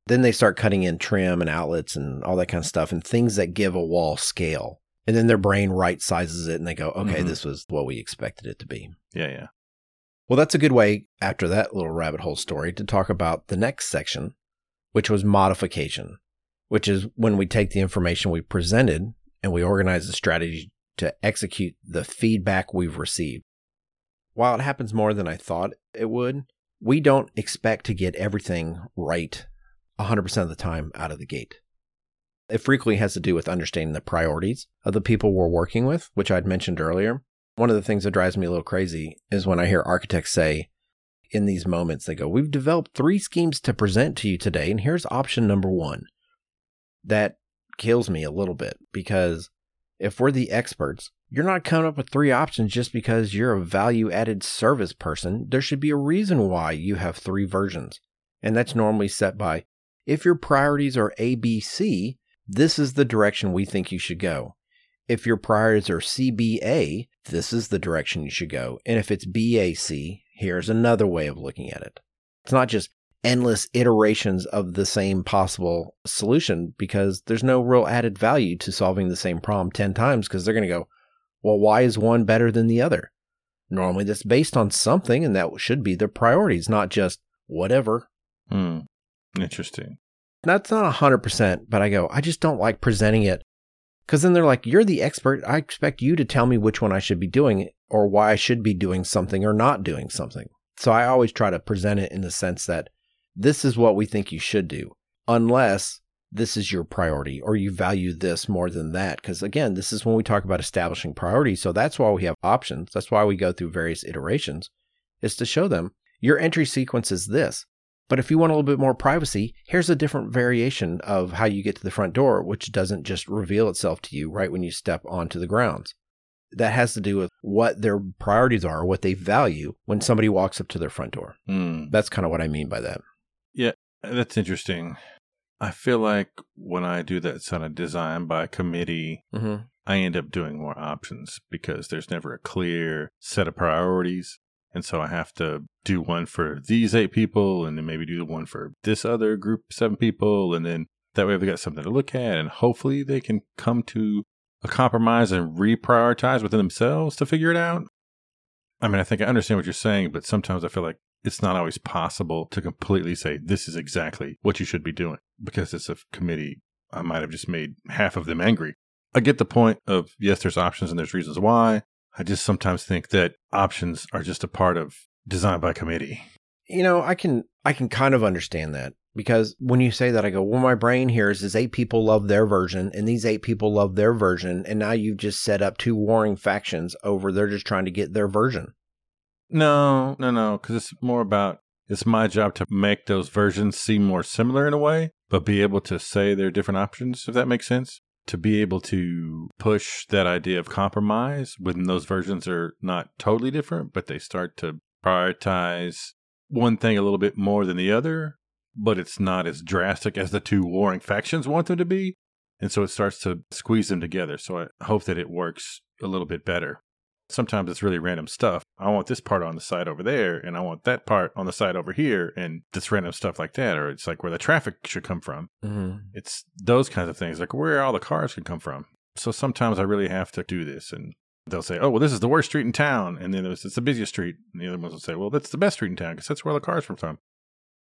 Then they start cutting in trim and outlets and all that kind of stuff and things that give a wall scale. And then their brain right sizes it and they go, okay, this was what we expected it to be. Yeah. Well, that's a good way after that little rabbit hole story to talk about the next section, which was modification, which is when we take the information we presented and we organize the strategy to execute the feedback we've received. While it happens more than I thought it would, we don't expect to get everything right 100% of the time out of the gate. It frequently has to do with understanding the priorities of the people we're working with, which I'd mentioned earlier. One of the things that drives me a little crazy is when I hear architects say in these moments, they go, we've developed 3 schemes to present to you today, and here's option number 1. That kills me a little bit, because if we're the experts, you're not coming up with 3 options just because you're a value-added service person. There should be a reason why you have 3 versions. And that's normally set by, if your priorities are A, B, C, this is the direction we think you should go. If your priorities are C, B, A, this is the direction you should go. And if it's B, A, C, here's another way of looking at it. It's not just endless iterations of the same possible solution, because there's no real added value to solving the same problem 10 times, because they're going to go, well, why is one better than the other? Normally that's based on something, and that should be the priorities, not just whatever. Interesting. That's not 100%, but I go, I just don't like presenting it, because then they're like, you're the expert. I expect you to tell me which one I should be doing or why I should be doing something or not doing something. So I always try to present it in the sense that this is what we think you should do, unless this is your priority or you value this more than that. Because again, this is when we talk about establishing priorities. So that's why we have options. That's why we go through various iterations, is to show them your entry sequence is this. But if you want a little bit more privacy, here's a different variation of how you get to the front door, which doesn't just reveal itself to you right when you step onto the grounds. That has to do with what their priorities are, what they value when somebody walks up to their front door. Mm. That's kind of what I mean by that. Yeah, that's interesting. I feel like when I do that sort of design by committee, mm-hmm. I end up doing more options because there's never a clear set of priorities. And so I have to do one for these 8 people and then maybe do one for this other group of 7 people. And then that way they've got something to look at and hopefully they can come to a compromise and reprioritize within themselves to figure it out. I mean, I think I understand what you're saying, but sometimes I feel like it's not always possible to completely say this is exactly what you should be doing because it's a committee. I might have just made half of them angry. I get the point of, yes, there's options and there's reasons why. I just sometimes think that options are just a part of design by committee. You know, I can kind of understand that, because when you say that, I go, well, my brain hears is 8 people love their version and these 8 people love their version. And now you've just set up 2 warring factions over they're just trying to get their version. No, because it's more about, it's my job to make those versions seem more similar in a way, but be able to say they're different options, if that makes sense. To be able to push that idea of compromise when those versions are not totally different, but they start to prioritize one thing a little bit more than the other, but it's not as drastic as the 2 warring factions want them to be. And so it starts to squeeze them together. So I hope that it works a little bit better. Sometimes it's really random stuff. I want this part on the side over there, and I want that part on the side over here, and this random stuff like that, or it's like where the traffic should come from. Mm-hmm. It's those kinds of things, like where all the cars can come from. So sometimes I really have to do this, and they'll say, oh, well, this is the worst street in town, and then it's the busiest street, and the other ones will say, well, that's the best street in town, because that's where all the cars come from.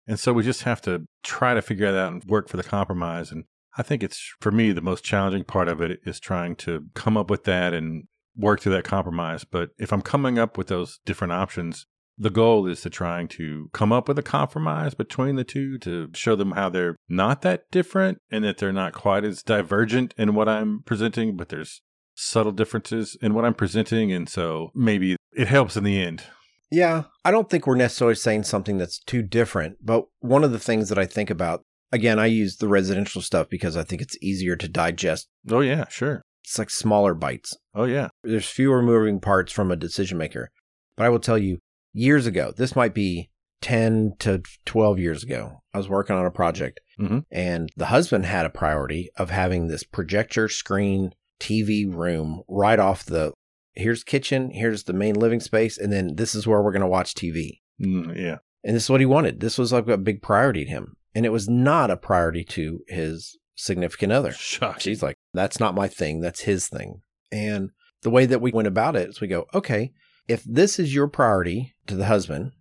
And so we just have to try to figure that out and work for the compromise, and I think it's, for me, the most challenging part of it is trying to come up with that and work through that compromise. But if I'm coming up with those different options, the goal is to trying to come up with a compromise between the 2 to show them how they're not that different and that they're not quite as divergent in what I'm presenting, but there's subtle differences in what I'm presenting. And so maybe it helps in the end. Yeah. I don't think we're necessarily saying something that's too different, but one of the things that I think about, again, I use the residential stuff because I think it's easier to digest. Oh yeah, sure. It's like smaller bites. Oh, yeah. There's fewer moving parts from a decision maker. But I will tell you, years ago, this might be 10 to 12 years ago, I was working on a project. Mm-hmm. And the husband had a priority of having this projector screen TV room right off the, here's kitchen, here's the main living space, and then this is where we're going to watch TV. Mm, yeah. And this is what he wanted. This was like a big priority to him. And it was not a priority to his significant other. Shocked. She's like, that's not my thing. That's his thing. And the way that we went about it is we go, okay, if this is your priority to the husband,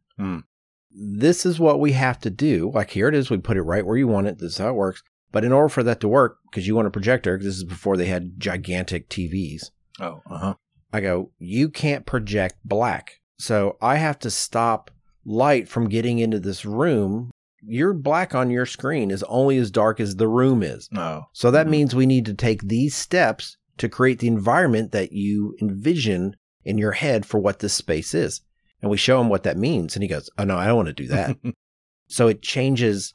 this is what we have to do. Like, here it is. We put it right where you want it. This is how it works. But in order for that to work, because you want a projector, because this is before they had gigantic TVs. Oh, uh-huh. I go, you can't project black. So I have to stop light from getting into this room. Your black on your screen is only as dark as the room is. Oh. So that means we need to take these steps to create the environment that you envision in your head for what this space is. And we show him what that means. And he goes, oh, no, I don't want to do that. So it changes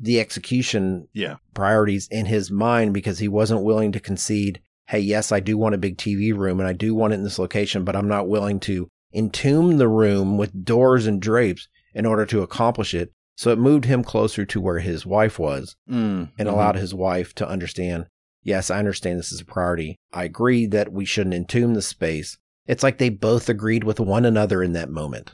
the execution priorities in his mind, because he wasn't willing to concede, hey, yes, I do want a big TV room and I do want it in this location, but I'm not willing to entomb the room with doors and drapes in order to accomplish it. So it moved him closer to where his wife was and allowed his wife to understand, yes, I understand this is a priority. I agree that we shouldn't entomb the space. It's like they both agreed with one another in that moment.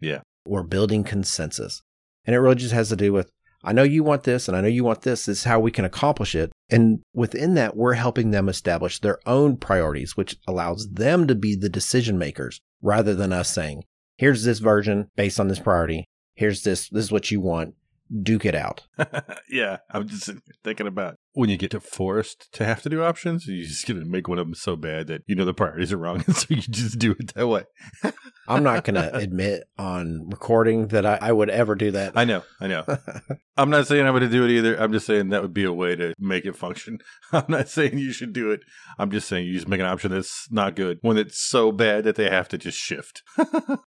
Yeah. We're building consensus. And it really just has to do with, I know you want this and I know you want this. This is how we can accomplish it. And within that, we're helping them establish their own priorities, which allows them to be the decision makers rather than us saying, here's this version based on this priority. Here's this is what you want. duke it out. Yeah, I'm just thinking about when you get to forced to have to do options, you're just going to make one of them so bad that you know the priorities are wrong, and so you just do it that way. I'm not going to admit on recording that I would ever do that. I know. I'm not saying I would do it either. I'm just saying that would be a way to make it function. I'm not saying you should do it. I'm just saying you just make an option that's not good, one that's so bad that they have to just shift.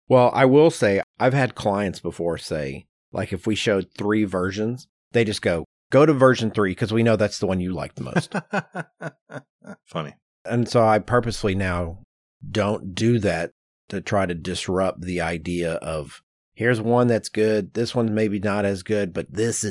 Well, I will say I've had clients before say, like if we showed three versions, they just go to version 3 because we know that's the one you like the most. Funny. And so I purposely now don't do that to try to disrupt the idea of here's one that's good. This one's maybe not as good, but this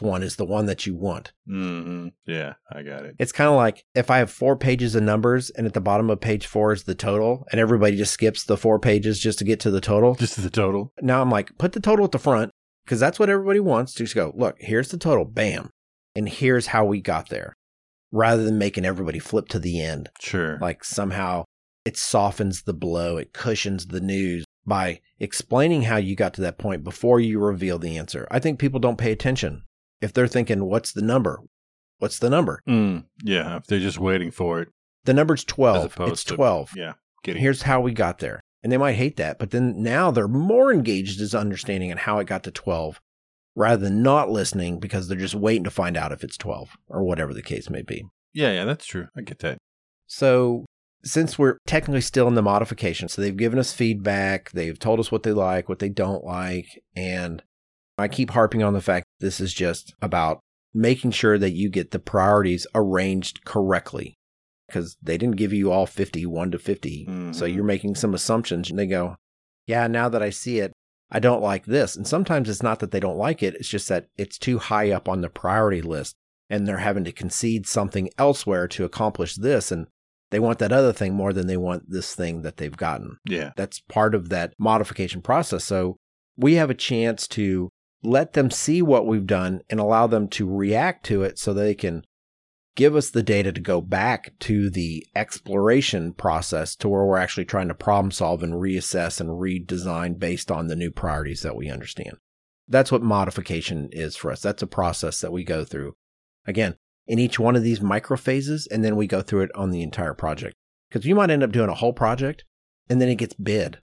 one is the one that you want. Mm-hmm. Yeah, I got it. It's kind of like if I have 4 pages of numbers and at the bottom of page 4 is the total and everybody just skips the 4 pages just to get to the total. Just to the total. Now I'm like, put the total at the front. Because that's what everybody wants to just go, look, here's the total, bam. And here's how we got there. Rather than making everybody flip to the end. Sure. Like somehow it softens the blow. It cushions the news by explaining how you got to that point before you reveal the answer. I think people don't pay attention. If they're thinking, what's the number? What's the number? Yeah. If they're just waiting for it. The number's 12. It's 12. Yeah. Here's how we got there. And they might hate that, but then now they're more engaged as understanding and how it got to 12 rather than not listening because they're just waiting to find out if it's 12 or whatever the case may be. Yeah, that's true. I get that. So since we're technically still in the modification, so they've given us feedback, they've told us what they like, what they don't like, and I keep harping on the fact that this is just about making sure that you get the priorities arranged correctly. Because they didn't give you all 50, 1 to 50. Mm-hmm. So you're making some assumptions and they go, yeah, now that I see it, I don't like this. And sometimes it's not that they don't like it. It's just that it's too high up on the priority list and they're having to concede something elsewhere to accomplish this. And they want that other thing more than they want this thing that they've gotten. Yeah. That's part of that modification process. So we have a chance to let them see what we've done and allow them to react to it so they can give us the data to go back to the exploration process to where we're actually trying to problem solve and reassess and redesign based on the new priorities that we understand. That's what modification is for us. That's a process that we go through, again, in each one of these micro phases, and then we go through it on the entire project. Because you might end up doing a whole project, and then it gets bid.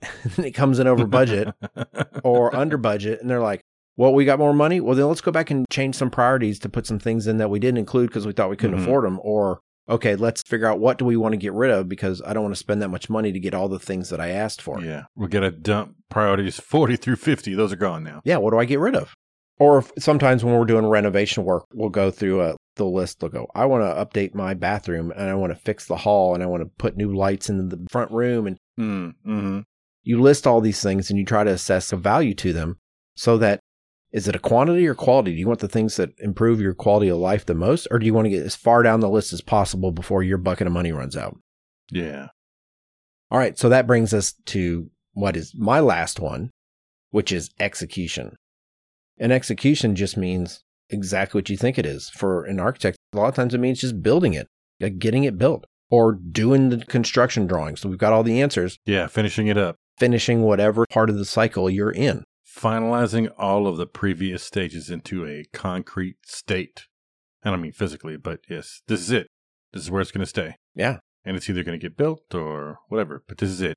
And then it comes in over budget or under budget, and they're like, well, we got more money. Well, then let's go back and change some priorities to put some things in that we didn't include because we thought we couldn't afford them. Or, okay, let's figure out what do we want to get rid of because I don't want to spend that much money to get all the things that I asked for. Yeah. We're going to dump priorities 40 through 50. Those are gone now. Yeah. What do I get rid of? Or sometimes when we're doing renovation work, we'll go through the list. They'll go, I want to update my bathroom and I want to fix the hall and I want to put new lights in the front room. And you list all these things and you try to assess the value to them so that is it a quantity or quality? Do you want the things that improve your quality of life the most, or do you want to get as far down the list as possible before your bucket of money runs out? Yeah. All right. So that brings us to what is my last one, which is execution. And execution just means exactly what you think it is. For an architect, a lot of times it means just building it, like getting it built or doing the construction drawings. So we've got all the answers. Yeah. Finishing it up. Finishing whatever part of the cycle you're in. Finalizing all of the previous stages into a concrete state. I don't mean physically, but yes, this is it. This is where it's going to stay. Yeah. And it's either going to get built or whatever, but this is it.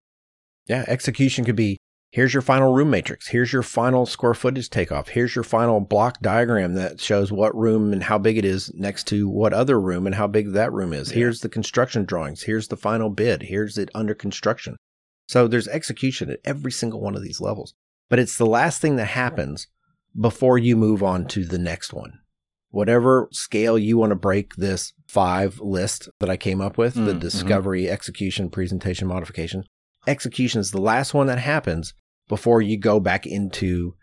Yeah. Execution could be, here's your final room matrix. Here's your final square footage takeoff. Here's your final block diagram that shows what room and how big it is next to what other room and how big that room is. Yeah. Here's the construction drawings. Here's the final bid. Here's it under construction. So there's execution at every single one of these levels. But it's the last thing that happens before you move on to the next one. Whatever scale you want to break this 5 list that I came up with, the discovery, execution, presentation, modification. Execution is the last one that happens before you go back into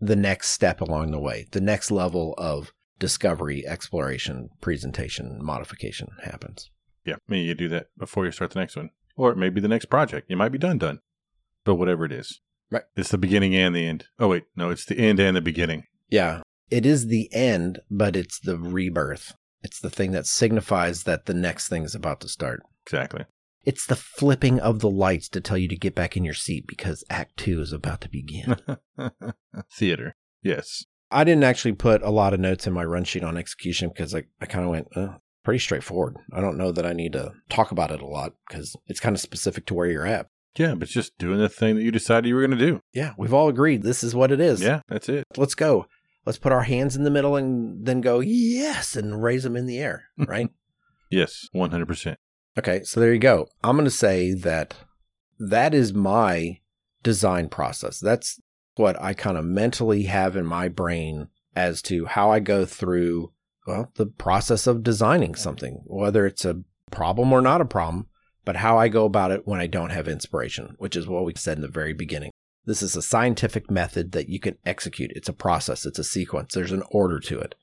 the next step along the way. The next level of discovery, exploration, presentation, modification happens. Yeah, maybe you do that before you start the next one. Or maybe the next project. You might be done. But whatever it is. Right. It's the beginning and the end. Oh, wait. No, it's the end and the beginning. Yeah. It is the end, but it's the rebirth. It's the thing that signifies that the next thing is about to start. Exactly. It's the flipping of the lights to tell you to get back in your seat because Act 2 is about to begin. Theater. Yes. I didn't actually put a lot of notes in my run sheet on execution because I kind of went, pretty straightforward. I don't know that I need to talk about it a lot because it's kind of specific to where you're at. Yeah, but it's just doing the thing that you decided you were going to do. Yeah, we've all agreed. This is what it is. Yeah, that's it. Let's go. Let's put our hands in the middle and then go, yes, and raise them in the air, right? Yes, 100%. Okay, so there you go. I'm going to say that is my design process. That's what I kind of mentally have in my brain as to how I go through, well, the process of designing something, whether it's a problem or not a problem, but how I go about it when I don't have inspiration, which is what we said in the very beginning. This is a scientific method that you can execute. It's a process. It's a sequence. There's an order to it.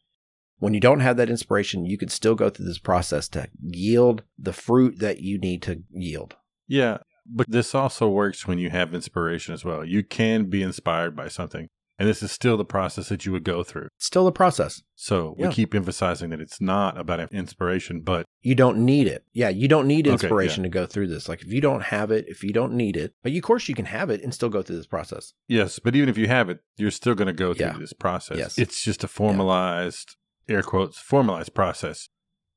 When you don't have that inspiration, you can still go through this process to yield the fruit that you need to yield. Yeah, but this also works when you have inspiration as well. You can be inspired by something. And this is still the process that you would go through. It's still the process. So we keep emphasizing that it's not about inspiration, but... You don't need it. Yeah, you don't need inspiration to go through this. Like, if you don't have it, if you don't need it, but of course you can have it and still go through this process. Yes, but even if you have it, you're still going to go through this process. Yes. It's just a formalized, air quotes, formalized process.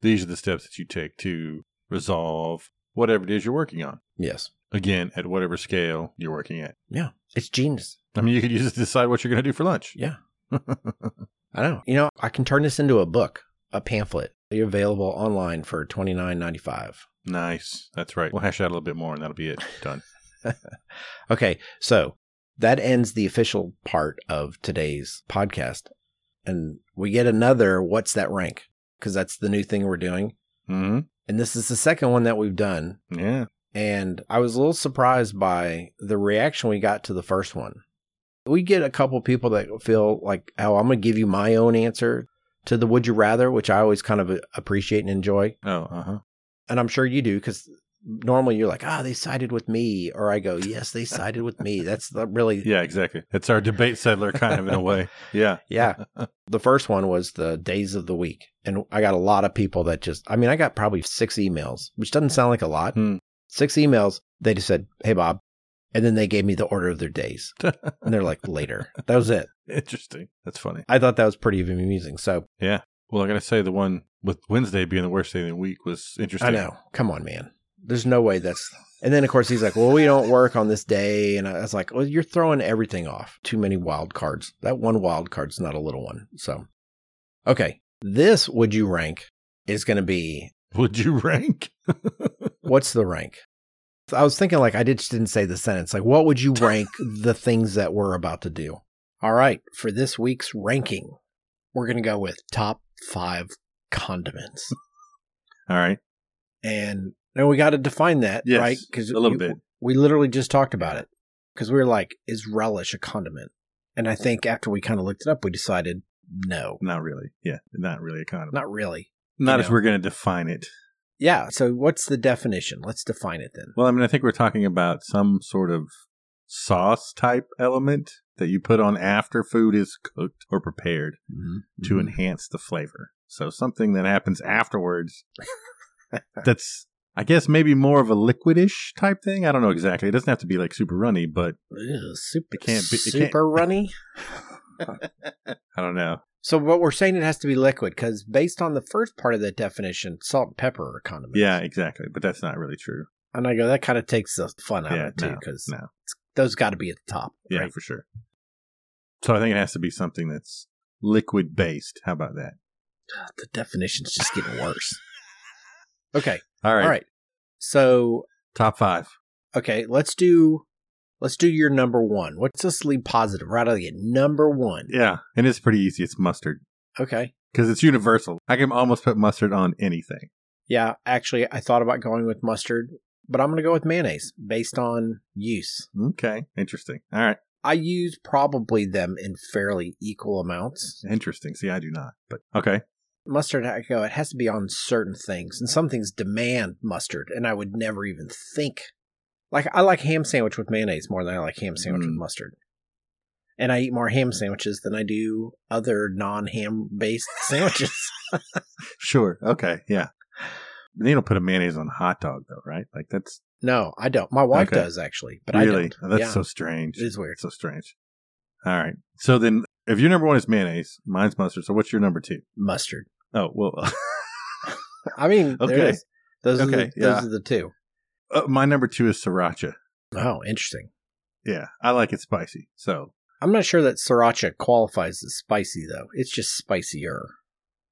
These are the steps that you take to resolve whatever it is you're working on. Yes. Again, at whatever scale you're working at. Yeah, it's genius. I mean, you could just decide what you're going to do for lunch. Yeah. I know. You know, I can turn this into a book, a pamphlet. You're available online for $29.95. Nice. That's right. We'll hash out a little bit more and that'll be it. Done. Okay. So that ends the official part of today's podcast. And we get another What's That Rank? Because that's the new thing we're doing. Mm-hmm. And this is the second one that we've done. Yeah. And I was a little surprised by the reaction we got to the first one. We get a couple people that feel like, oh, I'm going to give you my own answer to the Would You Rather, which I always kind of appreciate and enjoy. Oh, uh-huh. And I'm sure you do, because normally you're like, they sided with me. Or I go, yes, they sided with me. That's the really... Yeah, exactly. It's our debate settler kind of in a way. Yeah. Yeah. The first one was the days of the week. And I got a lot of people that just... I mean, I got probably 6 emails, which doesn't sound like a lot. Hmm. 6 emails. They just said, hey, Bob. And then they gave me the order of their days. And they're like, later. That was it. Interesting. That's funny. I thought that was pretty amusing. So, yeah. Well, I got to say, the one with Wednesday being the worst day of the week was interesting. I know. Come on, man. There's no way that's. And then, of course, he's like, well, we don't work on this day. And I was like, well, you're throwing everything off. Too many wild cards. That one wild card's not a little one. So, okay. This Would You Rank is going to be. Would you rank? What's the rank? I was thinking, like, I just didn't say the sentence. Like, what would you rank the things that we're about to do? All right. For this week's ranking, we're going to go with top 5 condiments. All right. And we got to define that, right? Because a little bit. We literally just talked about it because we were like, is relish a condiment? And I think after we kind of looked it up, we decided no. Not really. Yeah. Not really a condiment. Not really. Not as we're going to define it. Yeah. So what's the definition? Let's define it then. Well, I mean, I think we're talking about some sort of sauce type element that you put on after food is cooked or prepared to enhance the flavor. So something that happens afterwards that's, I guess, maybe more of a liquidish type thing. I don't know exactly. It doesn't have to be like super runny, but it can't be. Super runny? I don't know. So what we're saying, it has to be liquid, because based on the first part of that definition, salt and pepper are condiments. Yeah, exactly. But that's not really true. And I go, that kind of takes the fun out of it, too, because those got to be at the top. Yeah, right? For sure. So I think it has to be something that's liquid-based. How about that? God, the definition's just getting worse. Okay. All right. So... Top 5. Okay, Let's do your number 1. What's us lead positive right out of the gate? Number 1. Yeah, and it's pretty easy. It's mustard. Okay. Because it's universal. I can almost put mustard on anything. Yeah, actually, I thought about going with mustard, but I'm going to go with mayonnaise based on use. Okay, interesting. All right. I use probably them in fairly equal amounts. Interesting. See, I do not, but okay. Mustard, I go, it has to be on certain things, and some things demand mustard, and I would never even think. Like, I like ham sandwich with mayonnaise more than I like ham sandwich with mustard. And I eat more ham sandwiches than I do other non-ham based sandwiches. Sure. Okay. Yeah. They don't put a mayonnaise on a hot dog though, right? Like that's... No, I don't. My wife does actually, but really? I don't. Really? Oh, that's so strange. It is weird. It's so strange. All right. So then If your number one is mayonnaise, mine's mustard. So what's your number two? Mustard. Oh, well. I mean, okay. There it is. Those are the two. My number two is sriracha. Oh, interesting. Yeah, I like it spicy. So I'm not sure that sriracha qualifies as spicy, though. It's just spicier.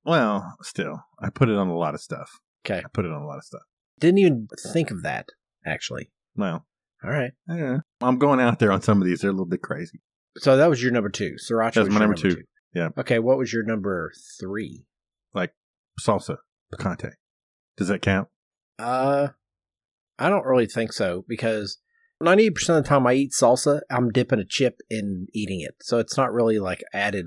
Well, still, I put it on a lot of stuff. Okay. I put it on a lot of stuff. Didn't even think of that, actually. No. All right. Yeah. I'm going out there on some of these. They're a little bit crazy. So that was your number two. Sriracha was my number two. Yeah. Okay. What was your number three? Like salsa, picante. Does that count? I don't really think so, because 90% of the time I eat salsa, I'm dipping a chip in eating it. So it's not really like added.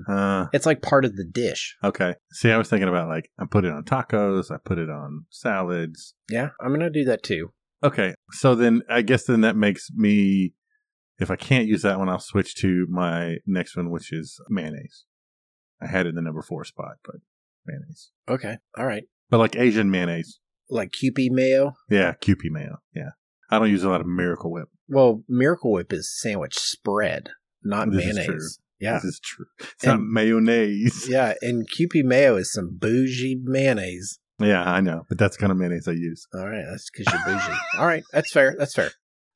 It's like part of the dish. Okay. See, I was thinking about like, I put it on tacos. I put it on salads. Yeah. I'm going to do that too. Okay. So then I guess then that makes me, if I can't use that one, I'll switch to my next one, which is mayonnaise. I had it in the number four spot, but mayonnaise. Okay. All right. But like Asian mayonnaise. Like Kewpie mayo? Yeah, Kewpie mayo. Yeah. I don't use a lot of Miracle Whip. Well, Miracle Whip is sandwich spread, not mayonnaise. Is true. Yeah. This is true. It's not mayonnaise. Yeah, and Kewpie mayo is some bougie mayonnaise. Yeah, I know. But that's the kind of mayonnaise I use. All right. That's because you're bougie. All right. That's fair. That's fair.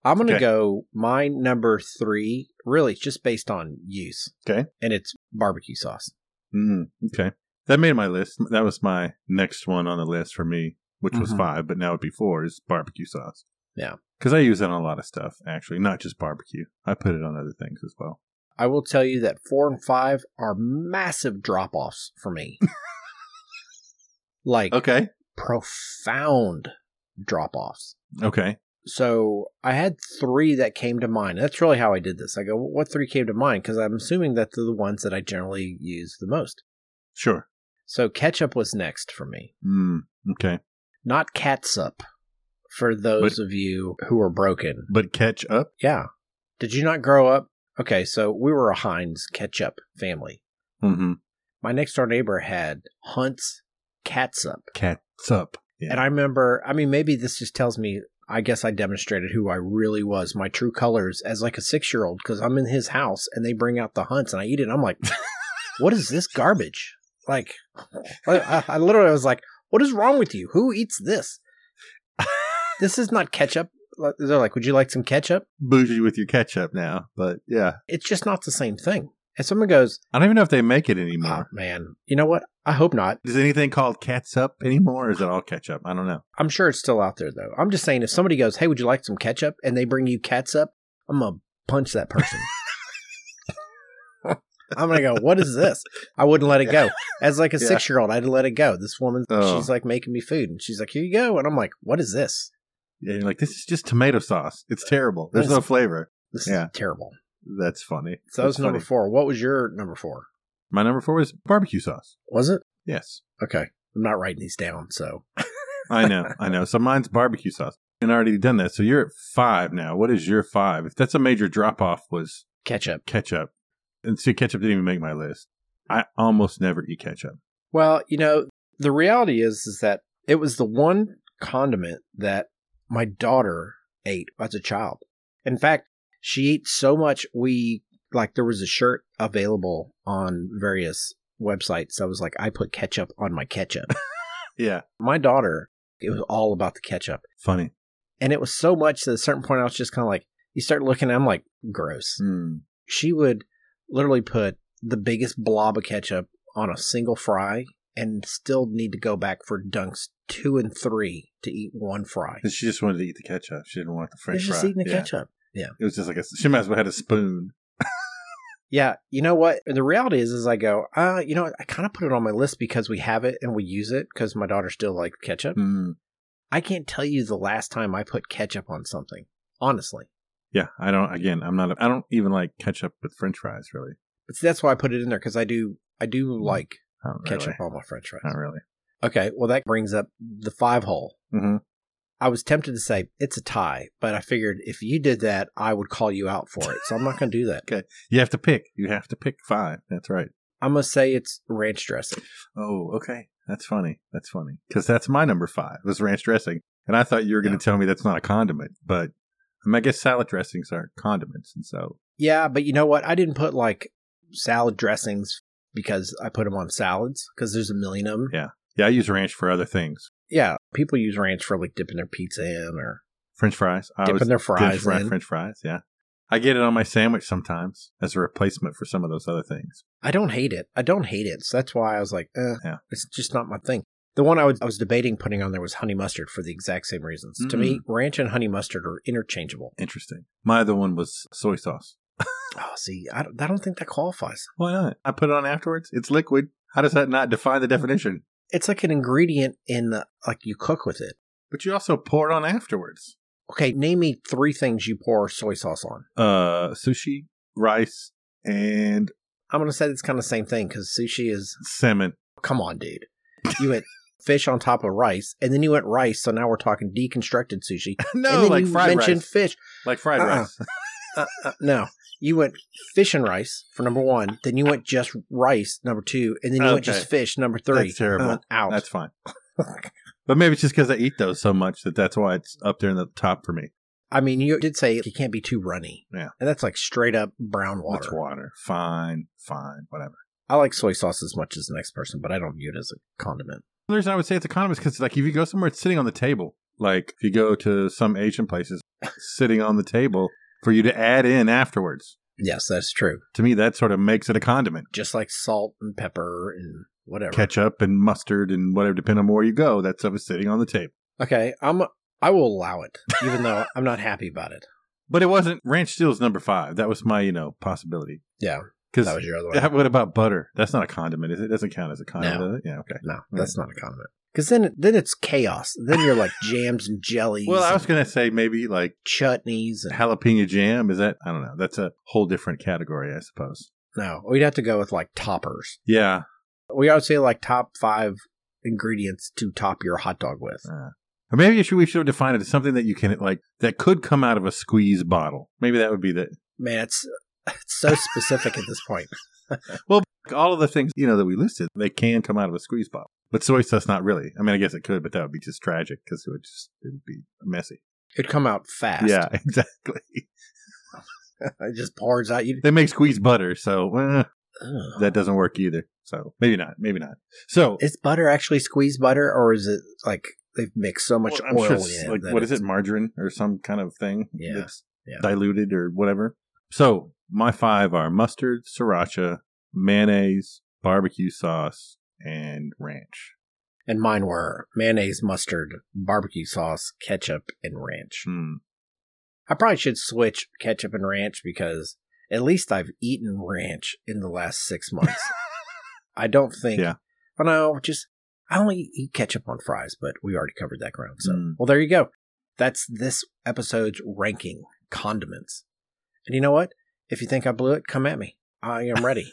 I'm going to go my number three, really just based on use. Okay. And it's barbecue sauce. Okay. That made my list. That was my next one on the list for me, which was five, but now it'd be four, is barbecue sauce. Yeah. Because I use that on a lot of stuff, actually, not just barbecue. I put it on other things as well. I will tell you that 4 and 5 are massive drop-offs for me. Like, profound drop-offs. Okay. So I had 3 that came to mind. That's really how I did this. I go, well, what 3 came to mind? Because I'm assuming that they're the ones that I generally use the most. Sure. So ketchup was next for me. Okay. Not catsup, for those of you who are broken. But ketchup? Yeah. Did you not grow up? Okay, so we were a Heinz ketchup family. Mm-hmm. My next door neighbor had Hunt's catsup. Catsup. Yeah. And I remember, I mean, maybe this just tells me, I guess I demonstrated who I really was, my true colors, as like a 6-year-old, because I'm in his house and they bring out the Hunt's and I eat it. And I'm like, what is this garbage? Like, I literally was like, what is wrong with you? Who eats this? This is not ketchup. They're like, would you like some ketchup? Bougie with your ketchup now, but yeah. It's just not the same thing. And someone goes, I don't even know if they make it anymore. Oh, man. You know what? I hope not. Is anything called catsup anymore, or is it all ketchup? I don't know. I'm sure it's still out there, though. I'm just saying, if somebody goes, hey, would you like some ketchup? And they bring you catsup, I'm going to punch that person. I'm going to go, what is this? I wouldn't let it go. As like a 6-year-old, I'd let it go. This woman, she's like making me food. And she's like, here you go. And I'm like, what is this? Yeah, you're like, this is just tomato sauce. It's terrible. There's no flavor. This is terrible. That's funny. So that was number 4. What was your number 4? My number 4 was barbecue sauce. Was it? Yes. Okay. I'm not writing these down, so. I know. So mine's barbecue sauce. And I already done that. So you're at 5 now. What is your 5? If that's a major drop-off, was Ketchup. And see, ketchup didn't even make my list. I almost never eat ketchup. Well, you know, the reality is that it was the one condiment that my daughter ate as a child. In fact, she ate so much, there was a shirt available on various websites. I was like, I put ketchup on my ketchup. Yeah. My daughter, it was all about the ketchup. Funny. And it was so much that at a certain point, I was just kind of like, you start looking, I'm like, gross. Mm. She would literally put the biggest blob of ketchup on a single fry and still need to go back for dunks 2 and 3 to eat one fry. And she just wanted to eat the ketchup. She didn't want the French fry. She's just eating the ketchup. Yeah. It was just like she might as well had a spoon. Yeah. You know what? The reality is I go, you know what? I kind of put it on my list because we have it and we use it because my daughter still likes ketchup. Mm. I can't tell you the last time I put ketchup on something, honestly. Yeah. I don't even like ketchup with French fries, really. But see, that's why I put it in there, because I do like ketchup on my French fries. Not really. Okay. Well, that brings up the 5 hole. Mm-hmm. I was tempted to say it's a tie, but I figured if you did that, I would call you out for it. So I'm not going to do that. Okay. You have to pick. You have to pick 5. That's right. I'm going to say it's ranch dressing. Oh, okay. That's funny. That's funny. Because that's my number 5 was ranch dressing. And I thought you were going to tell me that's not a condiment, but I guess salad dressings are condiments. And so. Yeah. But you know what? I didn't put like salad dressings because I put them on salads because there's a million of them. Yeah. Yeah, I use ranch for other things. Yeah. People use ranch for like dipping their pizza in or French fries. Dipping their fries in. French fries, yeah. I get it on my sandwich sometimes as a replacement for some of those other things. I don't hate it. So that's why I was like, yeah. It's just not my thing. The one I was debating putting on there was honey mustard for the exact same reasons. Mm-hmm. To me, ranch and honey mustard are interchangeable. Interesting. My other one was soy sauce. Oh, see, I don't think that qualifies. Why not? I put it on afterwards. It's liquid. How does that not define the definition? It's like an ingredient in the, like you cook with it. But you also pour it on afterwards. Okay, name me three things you pour soy sauce on. Sushi, rice, and... I'm going to say it's kind of the same thing because sushi is... Salmon. Come on, dude. You went fish on top of rice, and then you went rice, so now we're talking deconstructed sushi. No, like fried rice. And then you mentioned fish. Like fried rice. No. You went fish and rice for number one, then you went just rice, number two, and then you went just fish, number three. That's terrible. Out. That's fine. But maybe it's just because I eat those so much that's why it's up there in the top for me. I mean, you did say it can't be too runny. Yeah. And that's like straight up brown water. That's water. Fine, whatever. I like soy sauce as much as the next person, but I don't view it as a condiment. The reason I would say it's a condiment is because like, if you go somewhere, it's sitting on the table. Like if you go to some Asian places, it's sitting on the table for you to add in afterwards. Yes, that's true. To me, that sort of makes it a condiment. Just like salt and pepper and... Whatever. Ketchup and mustard and whatever, depending on where you go, that stuff is sitting on the table. Okay, I will allow it, even though I'm not happy about it. But it wasn't, ranch still is number 5. That was my, possibility. Yeah, that was your other one. What about butter? That's not a condiment, is it? It doesn't count as a condiment, does it? Yeah, okay. No, that's not a condiment. Because then it's chaos. Then you're like jams and jellies. Well, I was going to say maybe like... Chutneys. And jalapeno jam, is that? I don't know. That's a whole different category, I suppose. No, we'd have to go with like toppers. Yeah. We always say like top 5 ingredients to top your hot dog with. Or maybe we should have defined it as something that you can like that could come out of a squeeze bottle. Maybe that would be the... Man, it's so specific at this point. Well, all of the things that we listed, they can come out of a squeeze bottle. But soy sauce, not really. I mean, I guess it could, but that would be just tragic because it would be messy. It'd come out fast. Yeah, exactly. It just pours out. They make squeeze butter, so that doesn't work either. So maybe not. So is butter actually squeezed butter, or is it like they've mixed so much oil in? Like, what is it, margarine or some kind of thing? Yeah, that's diluted or whatever. So my 5 are mustard, sriracha, mayonnaise, barbecue sauce, and ranch. And mine were mayonnaise, mustard, barbecue sauce, ketchup, and ranch. I probably should switch ketchup and ranch because at least I've eaten ranch in the last 6 months. I don't think, I only eat ketchup on fries, but we already covered that ground. So, well, there you go. That's this episode's ranking condiments. And you know what? If you think I blew it, come at me. I am ready.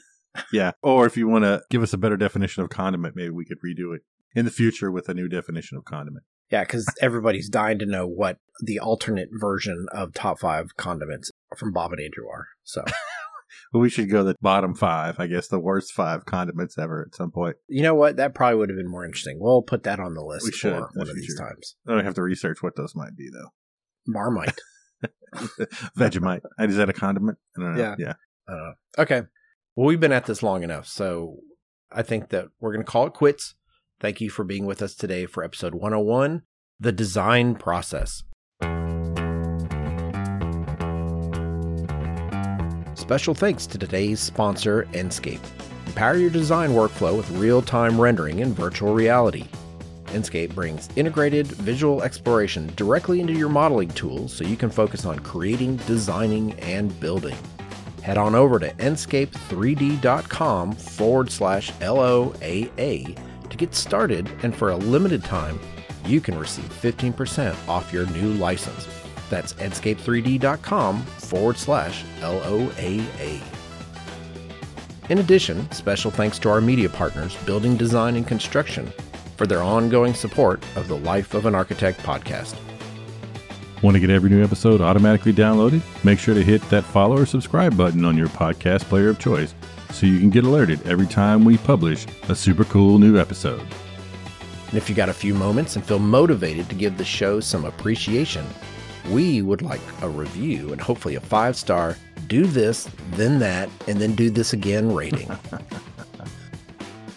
Yeah. Or if you want to give us a better definition of condiment, maybe we could redo it in the future with a new definition of condiment. Yeah, because everybody's dying to know what the alternate version of top 5 condiments from Bob and Andrew are. So. Well, we should go the bottom 5, I guess, the worst 5 condiments ever at some point. You know what? That probably would have been more interesting. We'll put that on the list for one of these times. I don't have to research what those might be, though. Marmite. Vegemite. Is that a condiment? I don't know. Yeah. I don't know. Okay. Well, we've been at this long enough, so I think that we're going to call it quits. Thank you for being with us today for episode 101, The Design Process. Special thanks to today's sponsor, Enscape. Empower your design workflow with real-time rendering and virtual reality. Enscape brings integrated visual exploration directly into your modeling tools so you can focus on creating, designing, and building. Head on over to enscape3d.com/LOAA to get started, and for a limited time, you can receive 15% off your new license. That's enscape3d.com/LOAA. In addition, special thanks to our media partners, Building Design and Construction, for their ongoing support of the Life of an Architect podcast. Want to get every new episode automatically downloaded? Make sure to hit that follow or subscribe button on your podcast player of choice so you can get alerted every time we publish a super cool new episode. And if you got a few moments and feel motivated to give the show some appreciation, we would like a review and hopefully a 5-star do this, then that, and then do this again rating.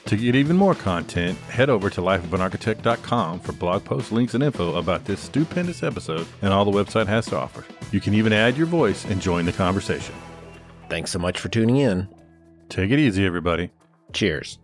To get even more content, head over to lifeofanarchitect.com for blog posts, links, and info about this stupendous episode and all the website has to offer. You can even add your voice and join the conversation. Thanks so much for tuning in. Take it easy, everybody. Cheers.